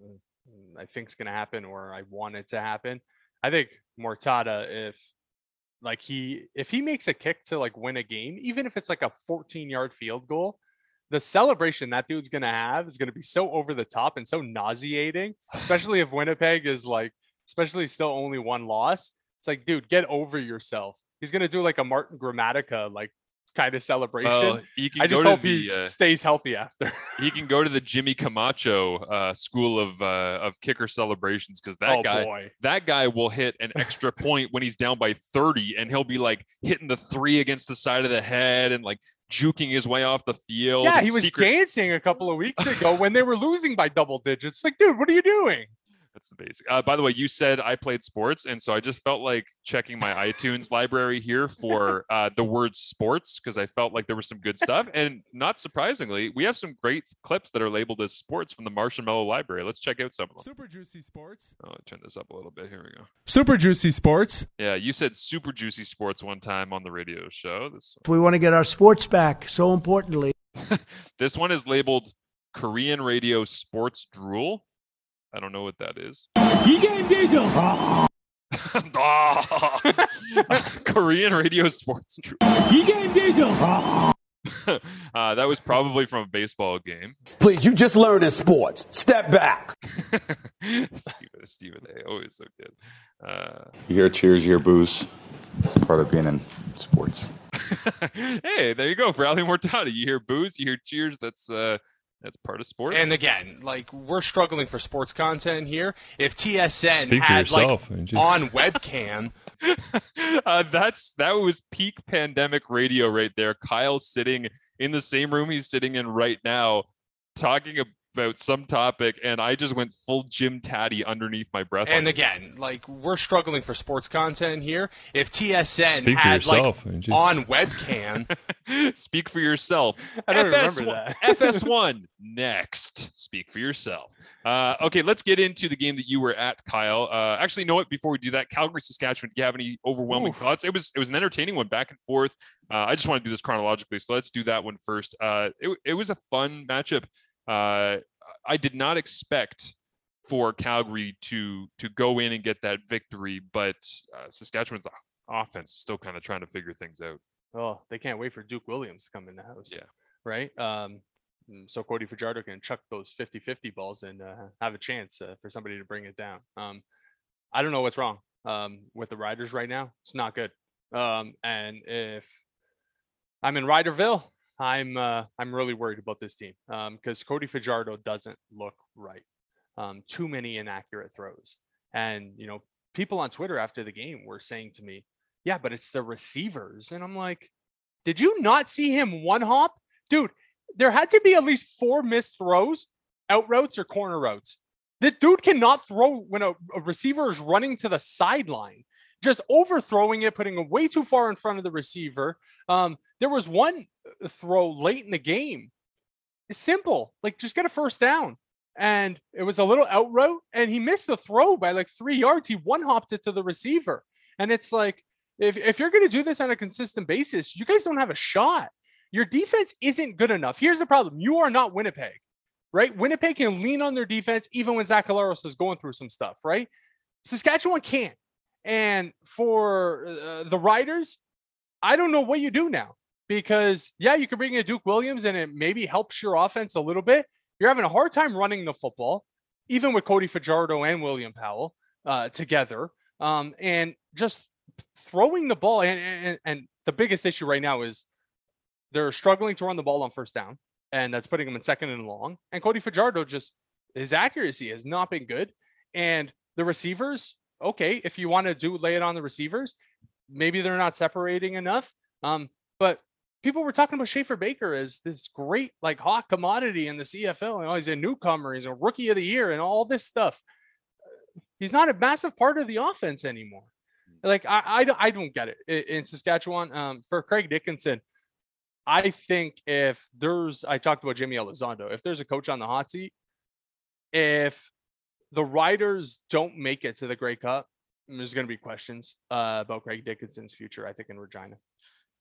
I think is going to happen or I want it to happen. I think Mortada, if Like he, if he makes a kick to like win a game, even if it's like a fourteen yard field goal, the celebration that dude's going to have is going to be so over the top and so nauseating, especially if Winnipeg is like, especially still only one loss. It's like, dude, get over yourself. He's going to do like a Martin Gramatica, like kind of celebration. Well, I just hope the, he uh, stays healthy after. He can go to the Jimmy Camacho uh, school of uh, of kicker celebrations, because that oh, guy boy. that guy will hit an extra point when he's down by thirty, and he'll be like hitting the three against the side of the head and like juking his way off the field. Yeah, he was secret- dancing a couple of weeks ago when they were losing by double digits. Like, dude, what are you doing? That's amazing. Uh, by the way, you said I played sports, and so I just felt like checking my iTunes library here for uh, the word sports, because I felt like there was some good stuff. And not surprisingly, we have some great clips that are labeled as sports from the Marsh and Mello library. Let's check out some of them. Super Juicy Sports. Oh, turn this up a little bit. Here we go. Super Juicy Sports. Yeah, you said Super Juicy Sports one time on the radio show. This... We want to get our sports back, so importantly. This one is labeled Korean radio sports drool. I don't know what that is. Diesel. Korean radio sports drool. Diesel. uh, that was probably from a baseball game. Please, you just learned in sports. Step back. Stephen, Stephen A. Always so good. Uh, you hear cheers, you hear boos. It's part of being in sports. Hey, there you go. For Ali Mortada, you hear boos, you hear cheers. That's uh, that's part of sports. And again, like, we're struggling for sports content here. If T S N Speak had yourself, like on webcam, uh, that's that was peak pandemic radio right there. Kyle sitting in the same room he's sitting in right now, talking about. about some topic, and I just went full Jim Taddy underneath my breath. And again, like, we're struggling for sports content here. If T S N Speak had yourself, like on webcam, Speak for yourself. I don't F S one, remember that. F S one next. Speak for yourself. Uh, okay, let's get into the game that you were at, Kyle. Uh, actually, you know what? Before we do that, Calgary, Saskatchewan. Do you have any overwhelming Ooh. thoughts? It was it was an entertaining one, back and forth. Uh, I just want to do this chronologically, so let's do that one first. Uh, it it was a fun matchup. Uh, I did not expect for Calgary to to go in and get that victory, but uh, Saskatchewan's offense is still kind of trying to figure things out. Oh, they can't wait for Duke Williams to come in the house. Yeah. Right? Um, so Cody Fajardo can chuck those fifty-fifty balls and uh, have a chance uh, for somebody to bring it down. Um, I don't know what's wrong um, with the Riders right now. It's not good. Um, and if I'm in Riderville, I'm uh, I'm really worried about this team because um, Cody Fajardo doesn't look right. Um, too many inaccurate throws. And, you know, people on Twitter after the game were saying to me, yeah, but it's the receivers. And I'm like, did you not see him one hop? Dude, there had to be at least four missed throws, out routes or corner routes. The dude cannot throw when a, a receiver is running to the sideline. Just overthrowing it, putting it way too far in front of the receiver. Um, there was one throw late in the game. It's simple. Like, just get a first down. And it was a little out route, and he missed the throw by like three yards. He one-hopped it to the receiver. And it's like, if, if you're going to do this on a consistent basis, you guys don't have a shot. Your defense isn't good enough. Here's the problem. You are not Winnipeg, right? Winnipeg can lean on their defense even when Zachallaros is going through some stuff, right? Saskatchewan can't. And for uh, the Riders, I don't know what you do now because, yeah, you can bring in Duke Williams and it maybe helps your offense a little bit. You're having a hard time running the football, even with Cody Fajardo and William Powell uh, together. Um, and just throwing the ball. And, and, and the biggest issue right now is they're struggling to run the ball on first down, and that's putting them in second and long. And Cody Fajardo, just his accuracy has not been good. And the receivers, okay, if you want to do lay it on the receivers, maybe they're not separating enough. Um, but people were talking about Schaefer Baker as this great, like, hot commodity in the C F L. And, you know, he's a newcomer, he's a rookie of the year, and all this stuff. He's not a massive part of the offense anymore. Like, I, I, don't, I don't get it in Saskatchewan. Um, for Craig Dickinson, I think if there's, I talked about Jimmy Elizondo, if there's a coach on the hot seat, if the Riders don't make it to the Grey Cup, there's going to be questions uh, about Craig Dickinson's future, I think, in Regina.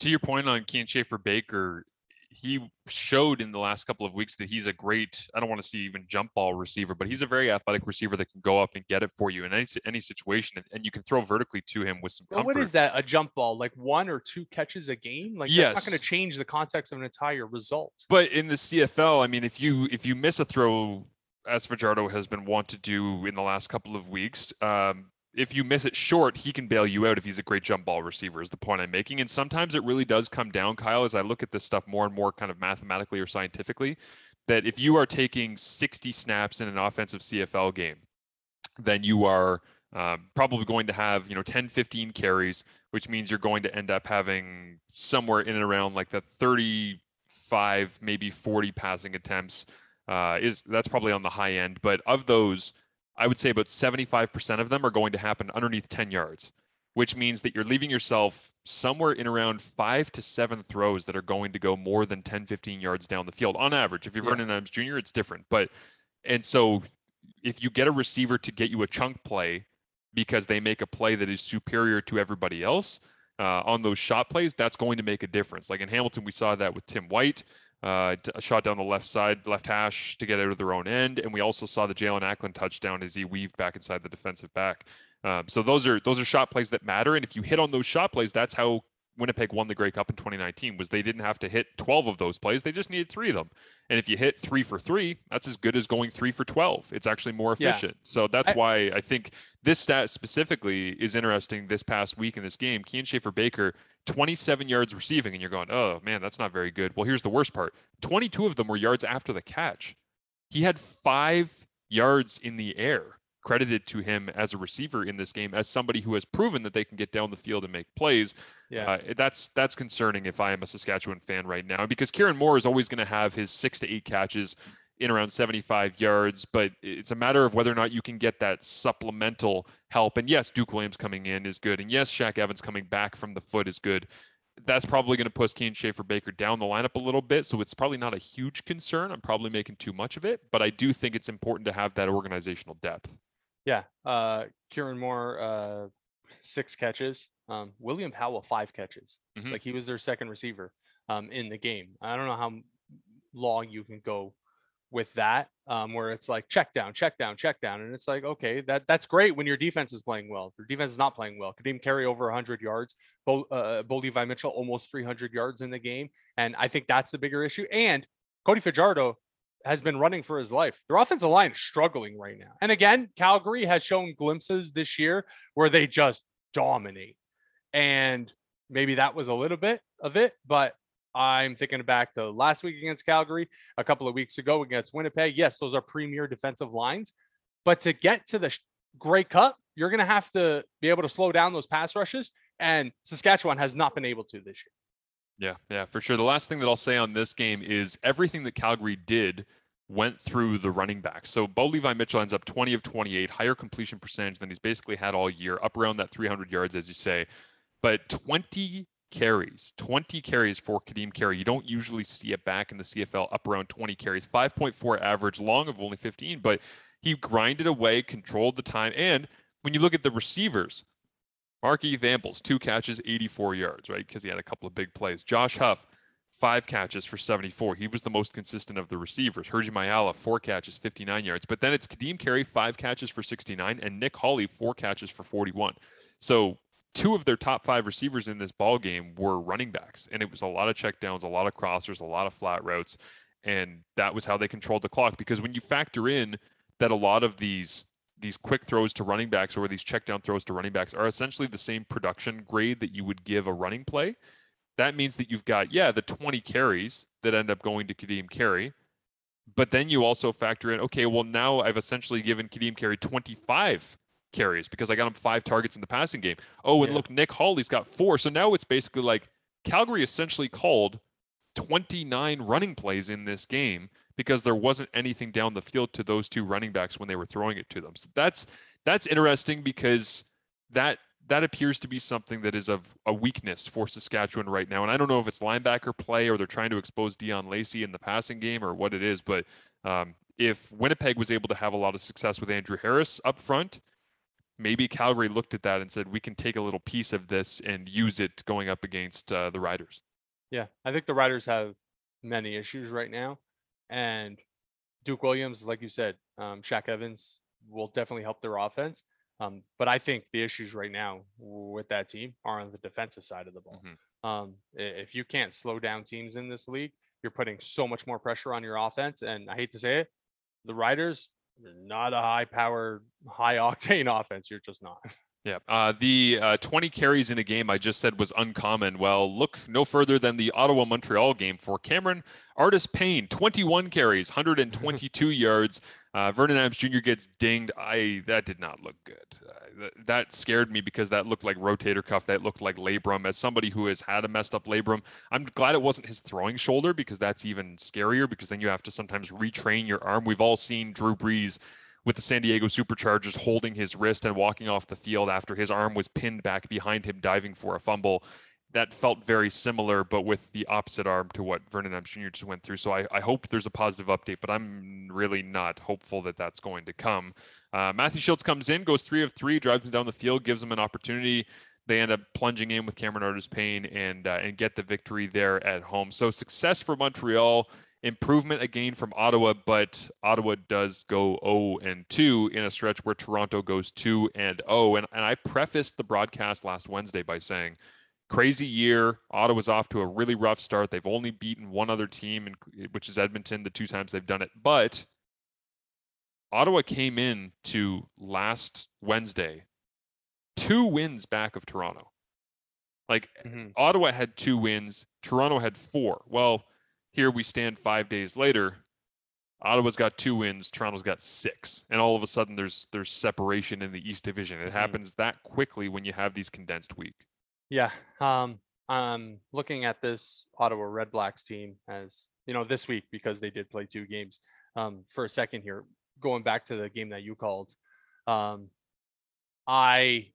To your point on Keon Schaefer-Baker, he showed in the last couple of weeks that he's a great, I don't want to see even jump ball receiver, but he's a very athletic receiver that can go up and get it for you in any, any situation. And, and you can throw vertically to him with some comfort. Well, what is that? A jump ball, like one or two catches a game? Like, yes. That's not going to change the context of an entire result. But in the C F L, I mean, if you if you miss a throw, as Fajardo has been wont to do in the last couple of weeks, um, if you miss it short, he can bail you out if he's a great jump ball receiver is the point I'm making. And sometimes it really does come down, Kyle, as I look at this stuff more and more kind of mathematically or scientifically, that if you are taking sixty snaps in an offensive C F L game, then you are um, probably going to have, you know, ten, fifteen carries, which means you're going to end up having somewhere in and around like the thirty-five, maybe forty passing attempts. Uh, is that's probably on the high end, but of those, I would say about seventy-five percent of them are going to happen underneath ten yards, which means that you're leaving yourself somewhere in around five to seven throws that are going to go more than ten, fifteen yards down the field on average. If you're yeah. Vernon Adams Junior, it's different. But, and so if you get a receiver to get you a chunk play because they make a play that is superior to everybody else uh, on those shot plays, that's going to make a difference. Like in Hamilton, we saw that with Tim White, uh, a shot down the left side, left hash to get out of their own end. And we also saw the Jalen Acklin touchdown as he weaved back inside the defensive back. Um, so those are those are shot plays that matter. And if you hit on those shot plays, that's how Winnipeg won the Grey Cup in twenty nineteen, was they didn't have to hit twelve of those plays. They just needed three of them. And if you hit three for three, that's as good as going three for twelve. It's actually more efficient. Yeah. So that's I, why I think this stat specifically is interesting this past week in this game. Keon Schaefer-Baker, twenty-seven yards receiving, and you're going, oh, man, that's not very good. Well, here's the worst part. twenty-two of them were yards after the catch. He had five yards in the air credited to him as a receiver in this game, as somebody who has proven that they can get down the field and make plays. Yeah, uh, that's that's concerning if I am a Saskatchewan fan right now, because Kieran Moore is always going to have his six to eight catches in around seventy-five yards, but it's a matter of whether or not you can get that supplemental help. And yes, Duke Williams coming in is good, and yes, Shaq Evans coming back from the foot is good. That's probably going to push Keon Schaefer-Baker down the lineup a little bit, so it's probably not a huge concern. I'm probably making too much of it, but I do think it's important to have that organizational depth. Yeah, uh, Kieran Moore, uh, six catches. Um, William Howell, five catches. Mm-hmm. Like, he was their second receiver um, in the game. I don't know how long you can go with that, um, where it's like check down, check down, check down. And it's like, okay, that that's great when your defense is playing well. Your defense is not playing well. Kadeem Carey over one hundred yards. Bo, uh, Bo Levi Mitchell almost three hundred yards in the game. And I think that's the bigger issue. And Cody Fajardo has been running for his life. Their offensive line is struggling right now. And again, Calgary has shown glimpses this year where they just dominate. And maybe that was a little bit of it, but I'm thinking back to last week against Calgary, a couple of weeks ago against Winnipeg. Yes, those are premier defensive lines, but to get to the Grey Cup, you're going to have to be able to slow down those pass rushes, and Saskatchewan has not been able to this year. Yeah, yeah, for sure. The last thing that I'll say on this game is everything that Calgary did went through the running back. So Bo Levi Mitchell ends up twenty of twenty-eight, higher completion percentage than he's basically had all year, up around that three hundred yards, as you say. But twenty carries, twenty carries for Kadeem Carey. You don't usually see it back in the C F L, up around twenty carries, five point four average, long of only fifteen, but he grinded away, controlled the time. And when you look at the receivers, Marquis Vamples, two catches, eighty-four yards, right? Because he had a couple of big plays. Josh Huff, five catches for seventy-four. He was the most consistent of the receivers. Herji Maiyala, four catches, fifty-nine yards. But then it's Kadeem Carey, five catches for sixty-nine, and Nick Hawley, four catches for forty-one. So two of their top five receivers in this ball game were running backs. And it was a lot of checkdowns, a lot of crossers, a lot of flat routes. And that was how they controlled the clock. Because when you factor in that a lot of these these quick throws to running backs, or these check down throws to running backs, are essentially the same production grade that you would give a running play, that means that you've got, yeah, the twenty carries that end up going to Kadeem Carey. But then you also factor in, okay, well, now I've essentially given Kadeem Carey twenty-five carries because I got him five targets in the passing game. Oh, and yeah. Look, Nick Hawley's got four. So now it's basically like Calgary essentially called twenty-nine running plays in this game, because there wasn't anything down the field to those two running backs when they were throwing it to them. So that's that's interesting, because that that appears to be something that is of a weakness for Saskatchewan right now. And I don't know if it's linebacker play, or they're trying to expose Deion Lacey in the passing game, or what it is. But um, if Winnipeg was able to have a lot of success with Andrew Harris up front, maybe Calgary looked at that and said, we can take a little piece of this and use it going up against uh, the Riders. Yeah, I think the Riders have many issues right now. And Duke Williams, like you said, um, Shaq Evans will definitely help their offense. Um, but I think the issues right now with that team are on the defensive side of the ball. Mm-hmm. Um, if you can't slow down teams in this league, you're putting so much more pressure on your offense. And I hate to say it, the Riders, you're not a high-powered, high-octane offense. You're just not. Yeah. Uh, the uh, twenty carries in a game I just said was uncommon. Well, look no further than the Ottawa-Montreal game for Cameron Artis-Payne. twenty-one carries, one hundred twenty-two yards. Uh, Vernon Adams Junior gets dinged. I that did not look good. Uh, th- that scared me, because that looked like rotator cuff. That looked like labrum. As somebody who has had a messed up labrum, I'm glad it wasn't his throwing shoulder, because that's even scarier, because then you have to sometimes retrain your arm. We've all seen Drew Brees with the San Diego Superchargers holding his wrist and walking off the field after his arm was pinned back behind him, diving for a fumble. That felt very similar, but with the opposite arm to what Vernon Emps Junior just went through. So I, I hope there's a positive update, but I'm really not hopeful that that's going to come. Uh, Matthew Schultz comes in, goes three of three, drives him down the field, gives him an opportunity. They end up plunging in with Cameron Artis-Payne and uh, and get the victory there at home. So success for Montreal, improvement again from Ottawa, but Ottawa does go oh and two in a stretch where Toronto goes two and oh. And, and I prefaced the broadcast last Wednesday by saying, crazy year. Ottawa's off to a really rough start. They've only beaten one other team, which is Edmonton, the two times they've done it. But Ottawa came in to last Wednesday two wins back of Toronto. Like, mm-hmm. Ottawa had two wins. Toronto had four. Well, here we stand five days later. Ottawa's got two wins. Toronto's got six. And all of a sudden, there's there's separation in the East Division. It mm-hmm. happens that quickly when you have these condensed weeks. Yeah, um, I'm looking at this Ottawa Red Blacks team as, you know, this week, because they did play two games um, for a second here, going back to the game that you called. Um, I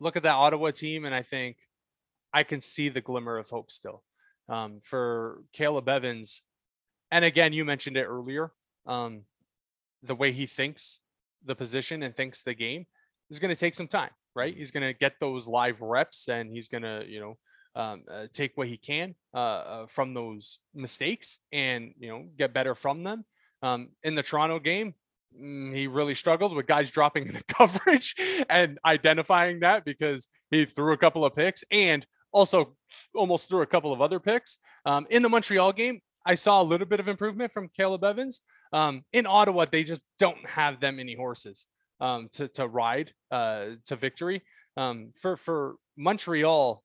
look at that Ottawa team and I think I can see the glimmer of hope still um, for Caleb Evans. And again, you mentioned it earlier, um, the way he thinks the position and thinks the game is going to take some time. Right. He's going to get those live reps and he's going to, you know, um, uh, take what he can uh, uh, from those mistakes and, you know, get better from them. Um, in the Toronto game, he really struggled with guys dropping in the coverage and identifying that, because he threw a couple of picks and also almost threw a couple of other picks. Um, in the Montreal game, I saw a little bit of improvement from Caleb Evans. Um, in Ottawa, they just don't have them any horses. Um, to, to ride uh, to victory. Um, for, for Montreal,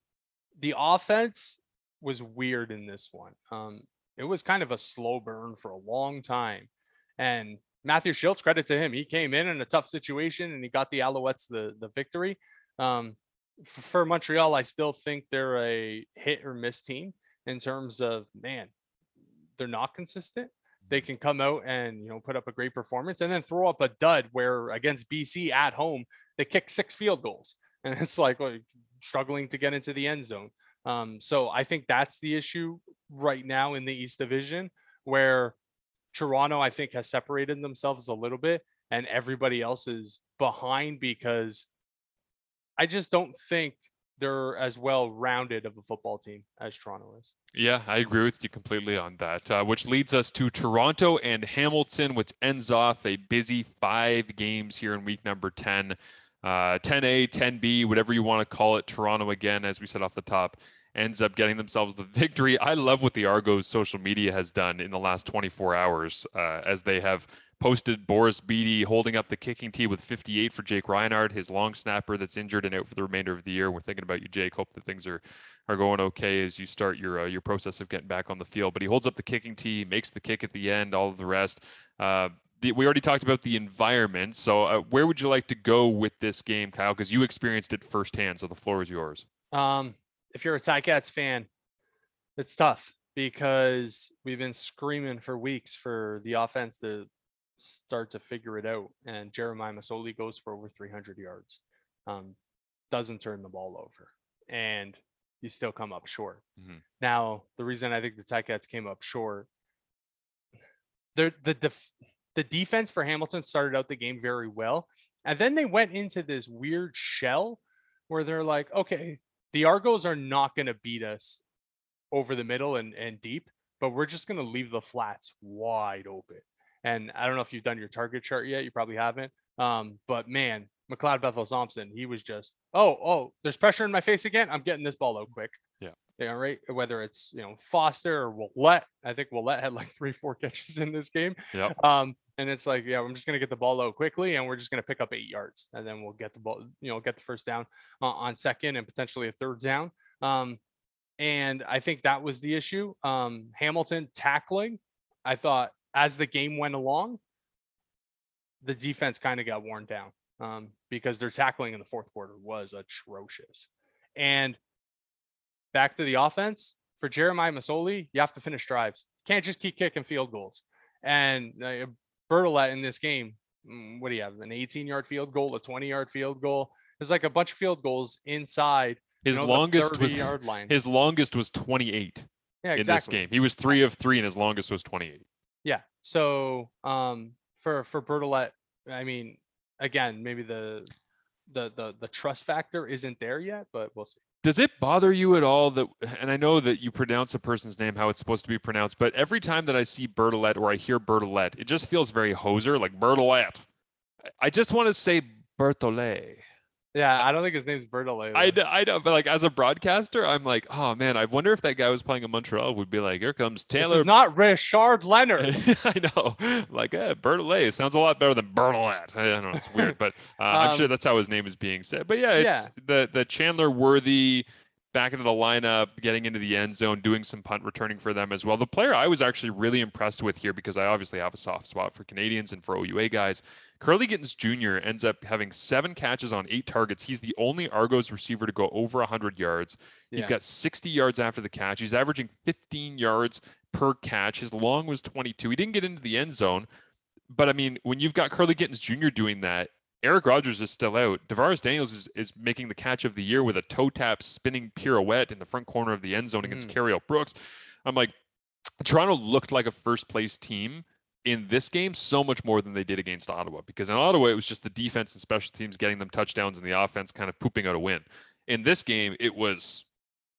the offense was weird in this one. Um, it was kind of a slow burn for a long time. And Matthew Schultz, credit to him, he came in in a tough situation and he got the Alouettes the, the victory. Um, for Montreal, I still think they're a hit or miss team in terms of, man, they're not consistent. They can come out and, you know, put up a great performance and then throw up a dud where against B C at home, they kick six field goals. And it's like, well, struggling to get into the end zone. Um, so I think that's the issue right now in the East Division, where Toronto, I think, has separated themselves a little bit and everybody else is behind, because I just don't think they're as well-rounded of a football team as Toronto is. Yeah, I agree with you completely on that, uh, which leads us to Toronto and Hamilton, which ends off a busy five games here in week number ten. Uh, ten A, ten B, whatever you want to call it. Toronto, again, as we said off the top, ends up getting themselves the victory. I love what the Argos social media has done in the last twenty-four hours, uh, as they have posted Boris Beattie holding up the kicking tee with fifty-eight for Jake Reinhardt, his long snapper that's injured and out for the remainder of the year. We're thinking about you, Jake. Hope that things are, are going okay as you start your uh, your process of getting back on the field. But he holds up the kicking tee, makes the kick at the end, all of the rest. Uh, the, we already talked about the environment. So uh, where would you like to go with this game, Kyle? Because you experienced it firsthand, so the floor is yours. Um, if you're a Ticats fan, it's tough, because we've been screaming for weeks for the offense to start to figure it out, and Jeremiah Masoli goes for over three hundred yards, um doesn't turn the ball over, and you still come up short. Mm-hmm. Now the reason I think the Ticats came up short, the the def, the defense for Hamilton started out the game very well, and then they went into this weird shell where they're like, okay, the Argos are not going to beat us over the middle and, and deep, but we're just going to leave the flats wide open. And I don't know if you've done your target chart yet. You probably haven't. Um, but man, McLeod Bethel Thompson, he was just, oh, oh, there's pressure in my face again. I'm getting this ball out quick. Yeah. Yeah. Right. Whether it's, you know, Foster or Willette. I think Willette had like three, four catches in this game. Yeah. Um, and it's like, yeah, I'm just going to get the ball out quickly and we're just going to pick up eight yards and then we'll get the ball, you know, get the first down uh, on second and potentially a third down. Um, and I think that was the issue. Um, Hamilton tackling, I thought, as the game went along, the defense kind of got worn down um, because their tackling in the fourth quarter was atrocious. And back to the offense, for Jeremiah Masoli, you have to finish drives. Can't just keep kicking field goals. And uh, Bertolette in this game what do you have? An eighteen-yard field goal, a twenty-yard field goal. There's like a bunch of field goals inside. His you know, longest was yard line. His longest was twenty-eight. Yeah, exactly. In this game, he was three of three, and his longest was twenty-eight. Yeah. So um, for for Bertolette, I mean, again, maybe the the the the trust factor isn't there yet, but we'll see. Does it bother you at all that, and I know that you pronounce a person's name how it's supposed to be pronounced, but every time that I see Bertolette or I hear Bertolette, it just feels very hoser, like Bertolette. I just want to say Bertolette. Yeah, I don't think his name's Bertolette. I, I know, but like as a broadcaster, I'm like, oh man, I wonder if that guy was playing in Montreal would be like, here comes Taylor. This is not Richard Leonard. I know. Like, eh, Bertolette sounds a lot better than Bertolette. I don't know, it's weird, but uh, um, I'm sure that's how his name is being said. But yeah, it's yeah. the the Chandler Worthy back into the lineup, getting into the end zone, doing some punt returning for them as well. The player I was actually really impressed with here, because I obviously have a soft spot for Canadians and for O U A guys, Curley Gittins Junior ends up having seven catches on eight targets. He's the only Argos receiver to go over one hundred yards. Yeah. He's got sixty yards after the catch. He's averaging fifteen yards per catch. His long was twenty-two. He didn't get into the end zone, but I mean, when you've got Curley Gittins Junior doing that, Eric Rogers is still out. DeVaris Daniels is, is making the catch of the year with a toe tap spinning pirouette in the front corner of the end zone against mm. Carriel Brooks. I'm like, Toronto looked like a first place team in this game so much more than they did against Ottawa, because in Ottawa, it was just the defense and special teams getting them touchdowns and the offense kind of pooping out a win. In this game, it was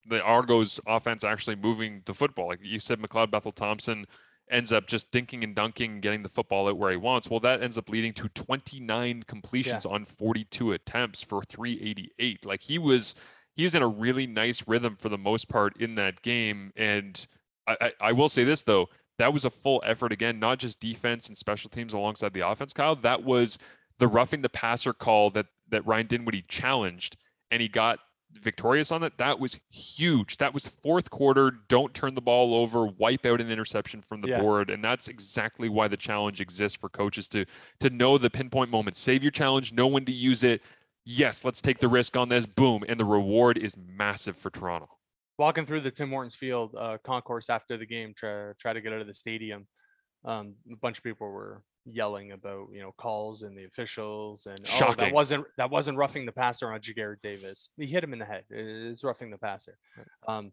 the Argos offense actually moving the football. Like you said, McLeod Bethel-Thompson ends up just dinking and dunking and getting the football out where he wants. Well, that ends up leading to twenty-nine completions yeah. on forty-two attempts for three eighty-eight. Like he was, he was in a really nice rhythm for the most part in that game. And I, I, I will say this though, that was a full effort again, not just defense and special teams alongside the offense, Kyle. That was the roughing the passer call that, that Ryan Dinwiddie challenged and he got victorious on it. That was huge. That was fourth quarter. Don't turn the ball over, wipe out an interception from the yeah. board. And that's exactly why the challenge exists for coaches to, to know the pinpoint moment, save your challenge, know when to use it. Yes. Let's take the risk on this. Boom. And the reward is massive for Toronto. Walking through the Tim Hortons Field uh, concourse after the game, try, try to get out of the stadium. Um, a bunch of people were yelling about, you know, calls and the officials and oh, that wasn't that wasn't roughing the passer on Jagger Davis. He hit him in the head. It's roughing the passer. Um,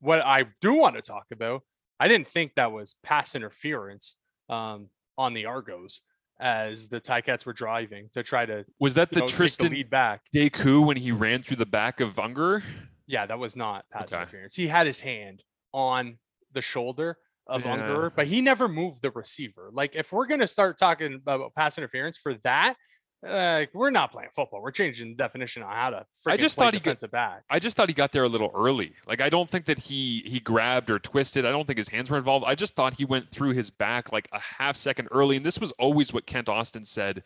what I do want to talk about, I didn't think that was pass interference um, on the Argos as the Ticats were driving to try to was that the know, Tristan the lead back Deku when he ran through the back of Unger. Yeah, that was not pass okay. interference. He had his hand on the shoulder of yeah. Unger, but he never moved the receiver. Like, if we're going to start talking about pass interference for that, like, uh, we're not playing football. We're changing the definition on how to freaking I just play thought he defensive got, back. I just thought he got there a little early. Like, I don't think that he he grabbed or twisted. I don't think his hands were involved. I just thought he went through his back like a half second early. And this was always what Kent Austin said,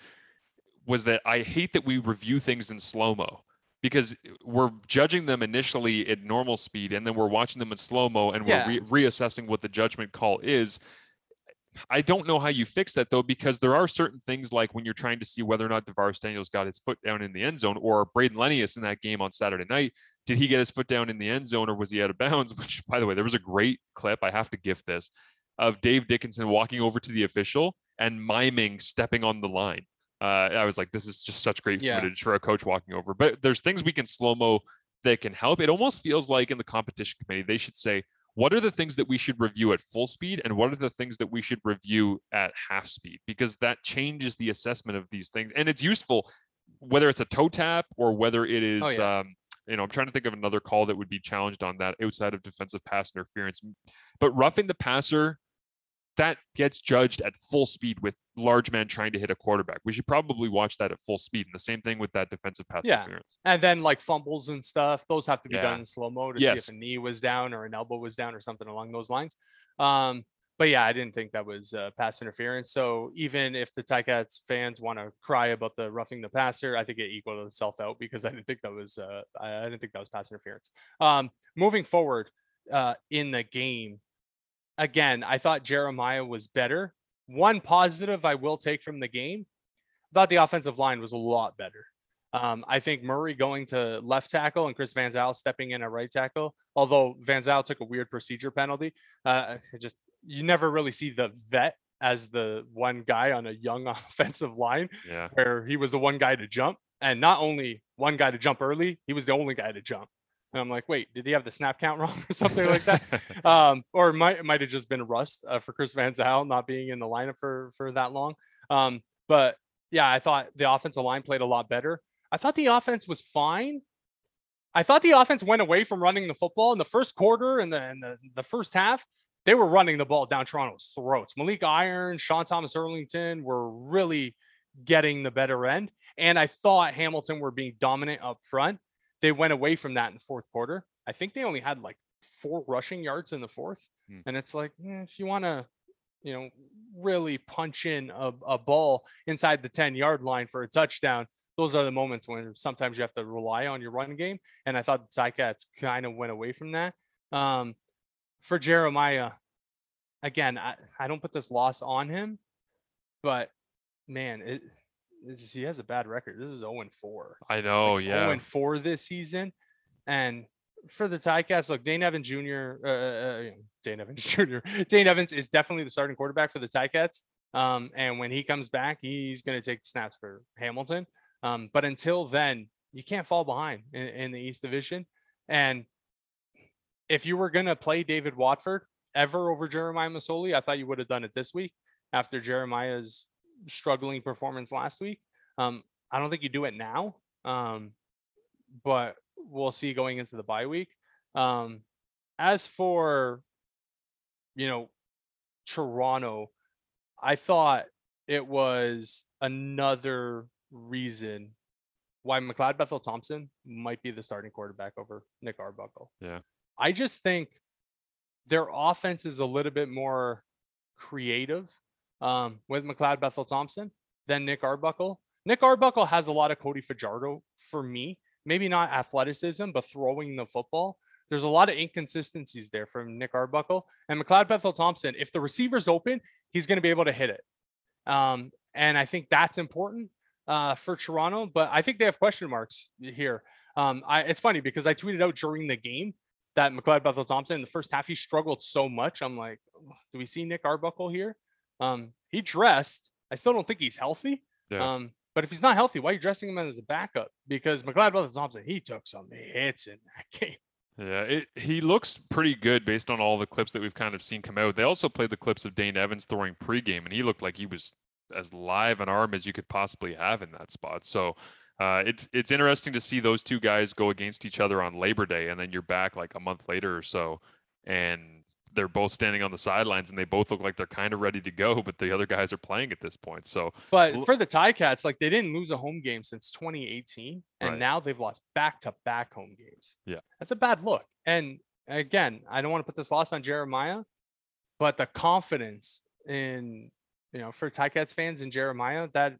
was that I hate that we review things in slow-mo, because we're judging them initially at normal speed and then we're watching them in slow-mo and yeah. we're re- reassessing what the judgment call is. I don't know how you fix that though, because there are certain things like when you're trying to see whether or not DeVaris Daniels got his foot down in the end zone, or Braden Lennius in that game on Saturday night, did he get his foot down in the end zone or was he out of bounds? Which, by the way, there was a great clip, I have to gift this, of Dave Dickinson walking over to the official and miming stepping on the line. Uh, I was like, this is just such great yeah. footage for a coach walking over. But there's things we can slow-mo that can help. It almost feels like in the competition committee, they should say, what are the things that we should review at full speed? And what are the things that we should review at half speed? Because that changes the assessment of these things. And it's useful, whether it's a toe tap or whether it is, oh, yeah. um, you know, I'm trying to think of another call that would be challenged on that outside of defensive pass interference. But roughing the passer, that gets judged at full speed with large man trying to hit a quarterback. We should probably watch that at full speed. And the same thing with that defensive pass yeah. interference. And then like fumbles and stuff, those have to be yeah. done in slow-mo to yes. see if a knee was down or an elbow was down or something along those lines. Um, but yeah, I didn't think that was uh, pass interference. So even if the Ticats fans want to cry about the roughing the passer, I think it equaled itself out, because I didn't think that was, uh, I didn't think that was pass interference. Um, moving forward uh, in the game, again, I thought Jeremiah was better. One positive I will take from the game, I thought the offensive line was a lot better. Um, I think Murray going to left tackle and Chris Van Zyl stepping in at right tackle, although Van Zyl took a weird procedure penalty. Uh, just you never really see the vet as the one guy on a young offensive line, yeah. where he was the one guy to jump, and not only one guy to jump early, he was the only guy to jump. And I'm like, wait, did he have the snap count wrong or something like that? Um, or it might, it might have just been rust uh, for Chris Van Zyl not being in the lineup for, for that long. Um, but yeah, I thought the offensive line played a lot better. I thought the offense was fine. I thought the offense went away from running the football in the first quarter and the, and the, the first half. They were running the ball down Toronto's throats. Malik Iron, Sean Thomas Erlington were really getting the better end. And I thought Hamilton were being dominant up front. They went away from that in the fourth quarter. I think they only had like four rushing yards in the fourth. Hmm. And it's like, eh, if you want to, you know, really punch in a, a ball inside the ten yard line for a touchdown, those are the moments when sometimes you have to rely on your run game. And I thought the Ticats kind of went away from that. Um, for Jeremiah, again, I, I don't put this loss on him, but man, it, This, he has a bad record. This is oh and four. I know, like, yeah. oh and four this season. And for the Ticats, look, Dane Evans Junior Uh, uh, Dane Evans Junior Dane Evans is definitely the starting quarterback for the Ticats. Um, and when he comes back, he's going to take snaps for Hamilton. Um, but until then, you can't fall behind in, in the East Division. And if you were going to play David Watford ever over Jeremiah Masoli, I thought you would have done it this week after Jeremiah's struggling performance last week. Um, I don't think you do it now, um, but we'll see going into the bye week. Um, as for, you know, Toronto, I thought it was another reason why McLeod Bethel-Thompson might be the starting quarterback over Nick Arbuckle. Yeah. I just think their offense is a little bit more creative Um, with McLeod Bethel-Thompson, then Nick Arbuckle. Nick Arbuckle has a lot of Cody Fajardo for me. Maybe not athleticism, but throwing the football. There's a lot of inconsistencies there from Nick Arbuckle. And McLeod Bethel-Thompson, if the receiver's open, he's going to be able to hit it. Um, and I think that's important uh, for Toronto. But I think they have question marks here. Um, I, it's funny because I tweeted out during the game that McLeod Bethel-Thompson, in the first half, he struggled so much. I'm like, do we see Nick Arbuckle here? Um, he dressed. I still don't think he's healthy. Yeah. Um, but if he's not healthy, why are you dressing him as a backup? Because McLeod Bethel-Thompson, he took some hits in that game. Yeah, it, he looks pretty good based on all the clips that we've kind of seen come out. They also played the clips of Dane Evans throwing pregame, and he looked like he was as live an arm as you could possibly have in that spot. So uh, it, it's interesting to see those two guys go against each other on Labor Day, and then you're back like a month later or so, and they're both standing on the sidelines and they both look like they're kind of ready to go, but the other guys are playing at this point. So, but for the Ticats, like, they didn't lose a home game since twenty eighteen, and right. now they've lost back to back home games. Yeah. That's a bad look. And again, I don't want to put this loss on Jeremiah, but the confidence in, you know, for Ticats fans in Jeremiah, that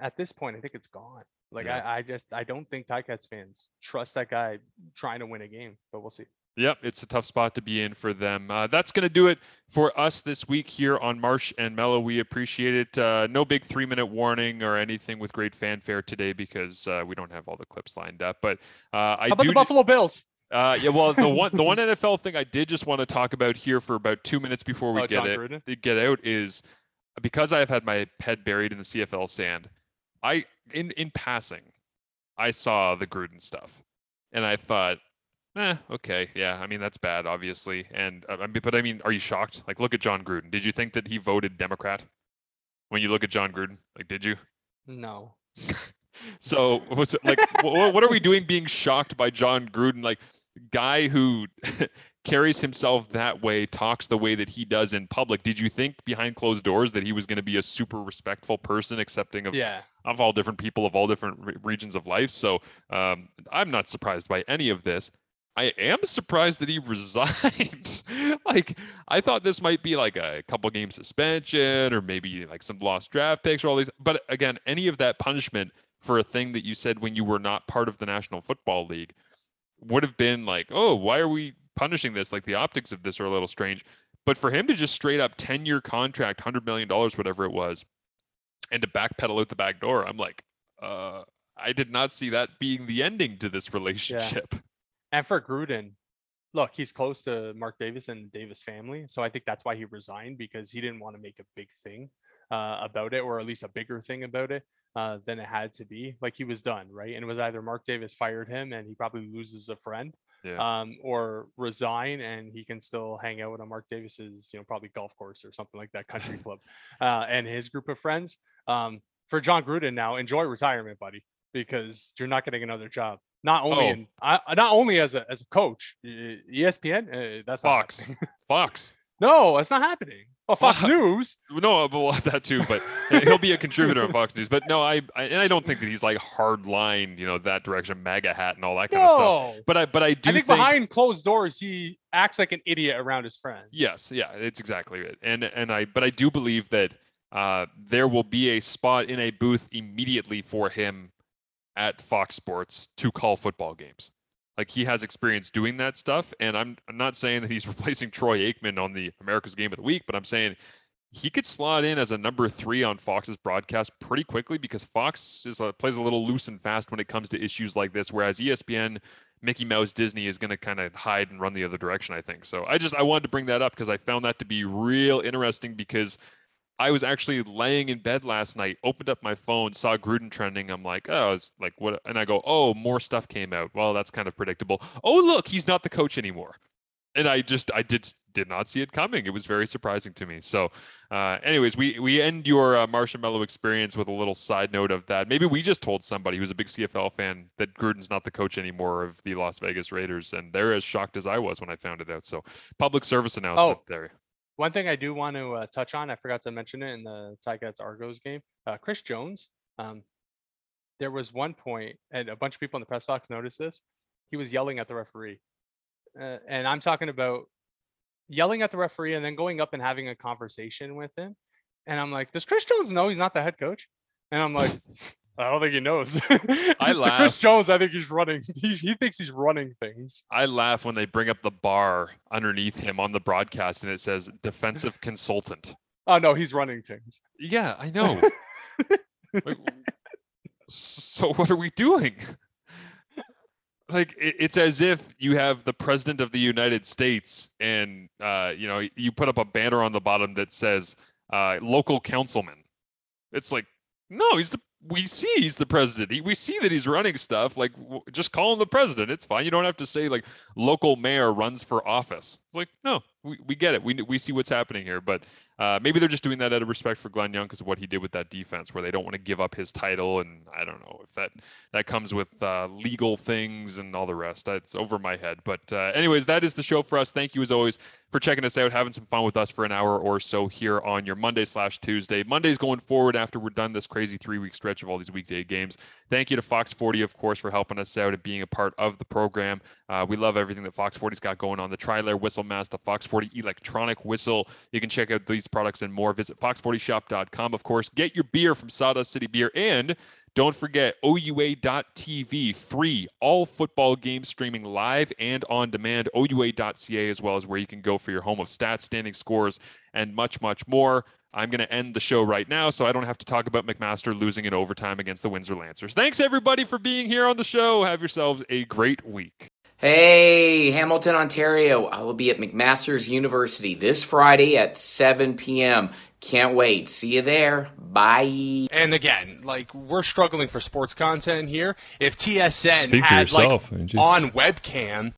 at this point, I think it's gone. Like yeah. I, I just, I don't think Ticats fans trust that guy trying to win a game, but we'll see. Yep, it's a tough spot to be in for them. Uh, that's going to do it for us this week here on Marsh and Mello. We appreciate it. Uh, no big three-minute warning or anything with great fanfare today because uh, we don't have all the clips lined up. But uh, I How about do the Buffalo just, Bills? Uh, yeah, well, the one the one N F L thing I did just want to talk about here for about two minutes before we oh, get it, get out is because I have had my head buried in the C F L sand. I in in passing, I saw the Gruden stuff, and I thought. Eh, okay. Yeah. I mean, that's bad, obviously. And uh, but I mean, are you shocked? Like, look at John Gruden. Did you think that he voted Democrat when you look at John Gruden? Like, did you? No. So was it like, w- what are we doing being shocked by John Gruden? Like, guy who carries himself that way, talks the way that he does in public. Did you think behind closed doors that he was going to be a super respectful person, accepting of, yeah. of all different people of all different re- regions of life? So um, I'm not surprised by any of this. I am surprised that he resigned. Like, I thought this might be like a couple game suspension or maybe like some lost draft picks or all these. But again, any of that punishment for a thing that you said when you were not part of the National Football League would have been like, oh, why are we punishing this? Like, the optics of this are a little strange. But for him to just straight up ten-year contract, one hundred million dollars, whatever it was, and to backpedal out the back door, I'm like, uh, I did not see that being the ending to this relationship. Yeah. And for Gruden, look, he's close to Mark Davis and the Davis family. So I think that's why he resigned, because he didn't want to make a big thing uh, about it, or at least a bigger thing about it uh, than it had to be. Like, he was done, right? And it was either Mark Davis fired him and he probably loses a friend, yeah. um, or resign and he can still hang out on Mark Davis's, you know, probably golf course or something like that, country club, uh, and his group of friends. Um, for John Gruden now, enjoy retirement, buddy, because you're not getting another job. Not only, oh. in, I, not only as a as a coach, E S P N. Uh, that's Fox. Fox. No, that's not happening. Oh, Fox uh, News. No, but we'll have that too. But he'll be a contributor on Fox News. But no, I, I and I don't think that he's like hard line, you know, that direction, MAGA hat, and all that kind no. of stuff. But I, but I do. I think, think behind closed doors, he acts like an idiot around his friends. Yes, yeah, it's exactly it. And and I, but I do believe that uh, there will be a spot in a booth immediately for him at Fox Sports to call football games. Like, he has experience doing that stuff. And I'm, I'm not saying that he's replacing Troy Aikman on the America's Game of the Week, but I'm saying he could slot in as a number three on Fox's broadcast pretty quickly, because Fox is uh, plays a little loose and fast when it comes to issues like this. Whereas E S P N, Mickey Mouse, Disney is going to kind of hide and run the other direction, I think. So I just, I wanted to bring that up because I found that to be real interesting, because I was actually laying in bed last night, opened up my phone, saw Gruden trending. I'm like, oh, I was like, what? And I go, oh, more stuff came out. Well, that's kind of predictable. Oh, look, he's not the coach anymore. And I just, I did did not see it coming. It was very surprising to me. So uh, anyways, we we end your uh, Marshmallow experience with a little side note of that. Maybe we just told somebody who's a big C F L fan that Gruden's not the coach anymore of the Las Vegas Raiders. And they're as shocked as I was when I found it out. So public service announcement oh. there. One thing I do want to uh, touch on, I forgot to mention it in the Ticats Argos game, uh, Chris Jones. Um, there was one point, and a bunch of people in the press box noticed this, he was yelling at the referee. Uh, and I'm talking about yelling at the referee and then going up and having a conversation with him. And I'm like, does Chris Jones know he's not the head coach? And I'm like, I don't think he knows. I laugh. To Chris Jones, I think he's running. He, he thinks he's running things. I laugh when they bring up the bar underneath him on the broadcast and it says defensive consultant. Oh, no, he's running things. Yeah, I know. Like, so what are we doing? Like, it, it's as if you have the president of the United States and, uh, you know, you put up a banner on the bottom that says uh, local councilman. It's like, no, he's the we see he's the president. He, we see that he's running stuff. Like, w- just call him the president. It's fine. You don't have to say, like, local mayor runs for office. It's like, no, we, we get it. We we see what's happening here. But uh, maybe they're just doing that out of respect for Glenn Young because of what he did with that defense, where they don't want to give up his title. And I don't know if that, that comes with uh, legal things and all the rest. It's over my head. But uh, anyways, that is the show for us. Thank you, as always, for checking us out, having some fun with us for an hour or so here on your Monday slash Tuesday. Mondays going forward after we're done this crazy three-week stretch of all these weekday games. Thank you to Fox forty, of course, for helping us out and being a part of the program. Uh, we love everything that Fox forty's got going on. The Tri-Layer Whistle Mask, the Fox forty electronic whistle. You can check out these products and more. Visit fox forty shop dot com, of course. Get your beer from Sawdust City Beer. And don't forget, O U A dot T V, free, all football games streaming live and on demand. O U A dot C A as well as where you can go for your home of stats, standing scores, and much, much more. I'm going to end the show right now so I don't have to talk about McMaster losing in overtime against the Windsor Lancers. Thanks, everybody, for being here on the show. Have yourselves a great week. Hey, Hamilton, Ontario. I will be at McMaster's University this Friday at seven p.m. Can't wait. See you there. Bye. And again, like, we're struggling for sports content here. If T S N Speak had, like, on webcam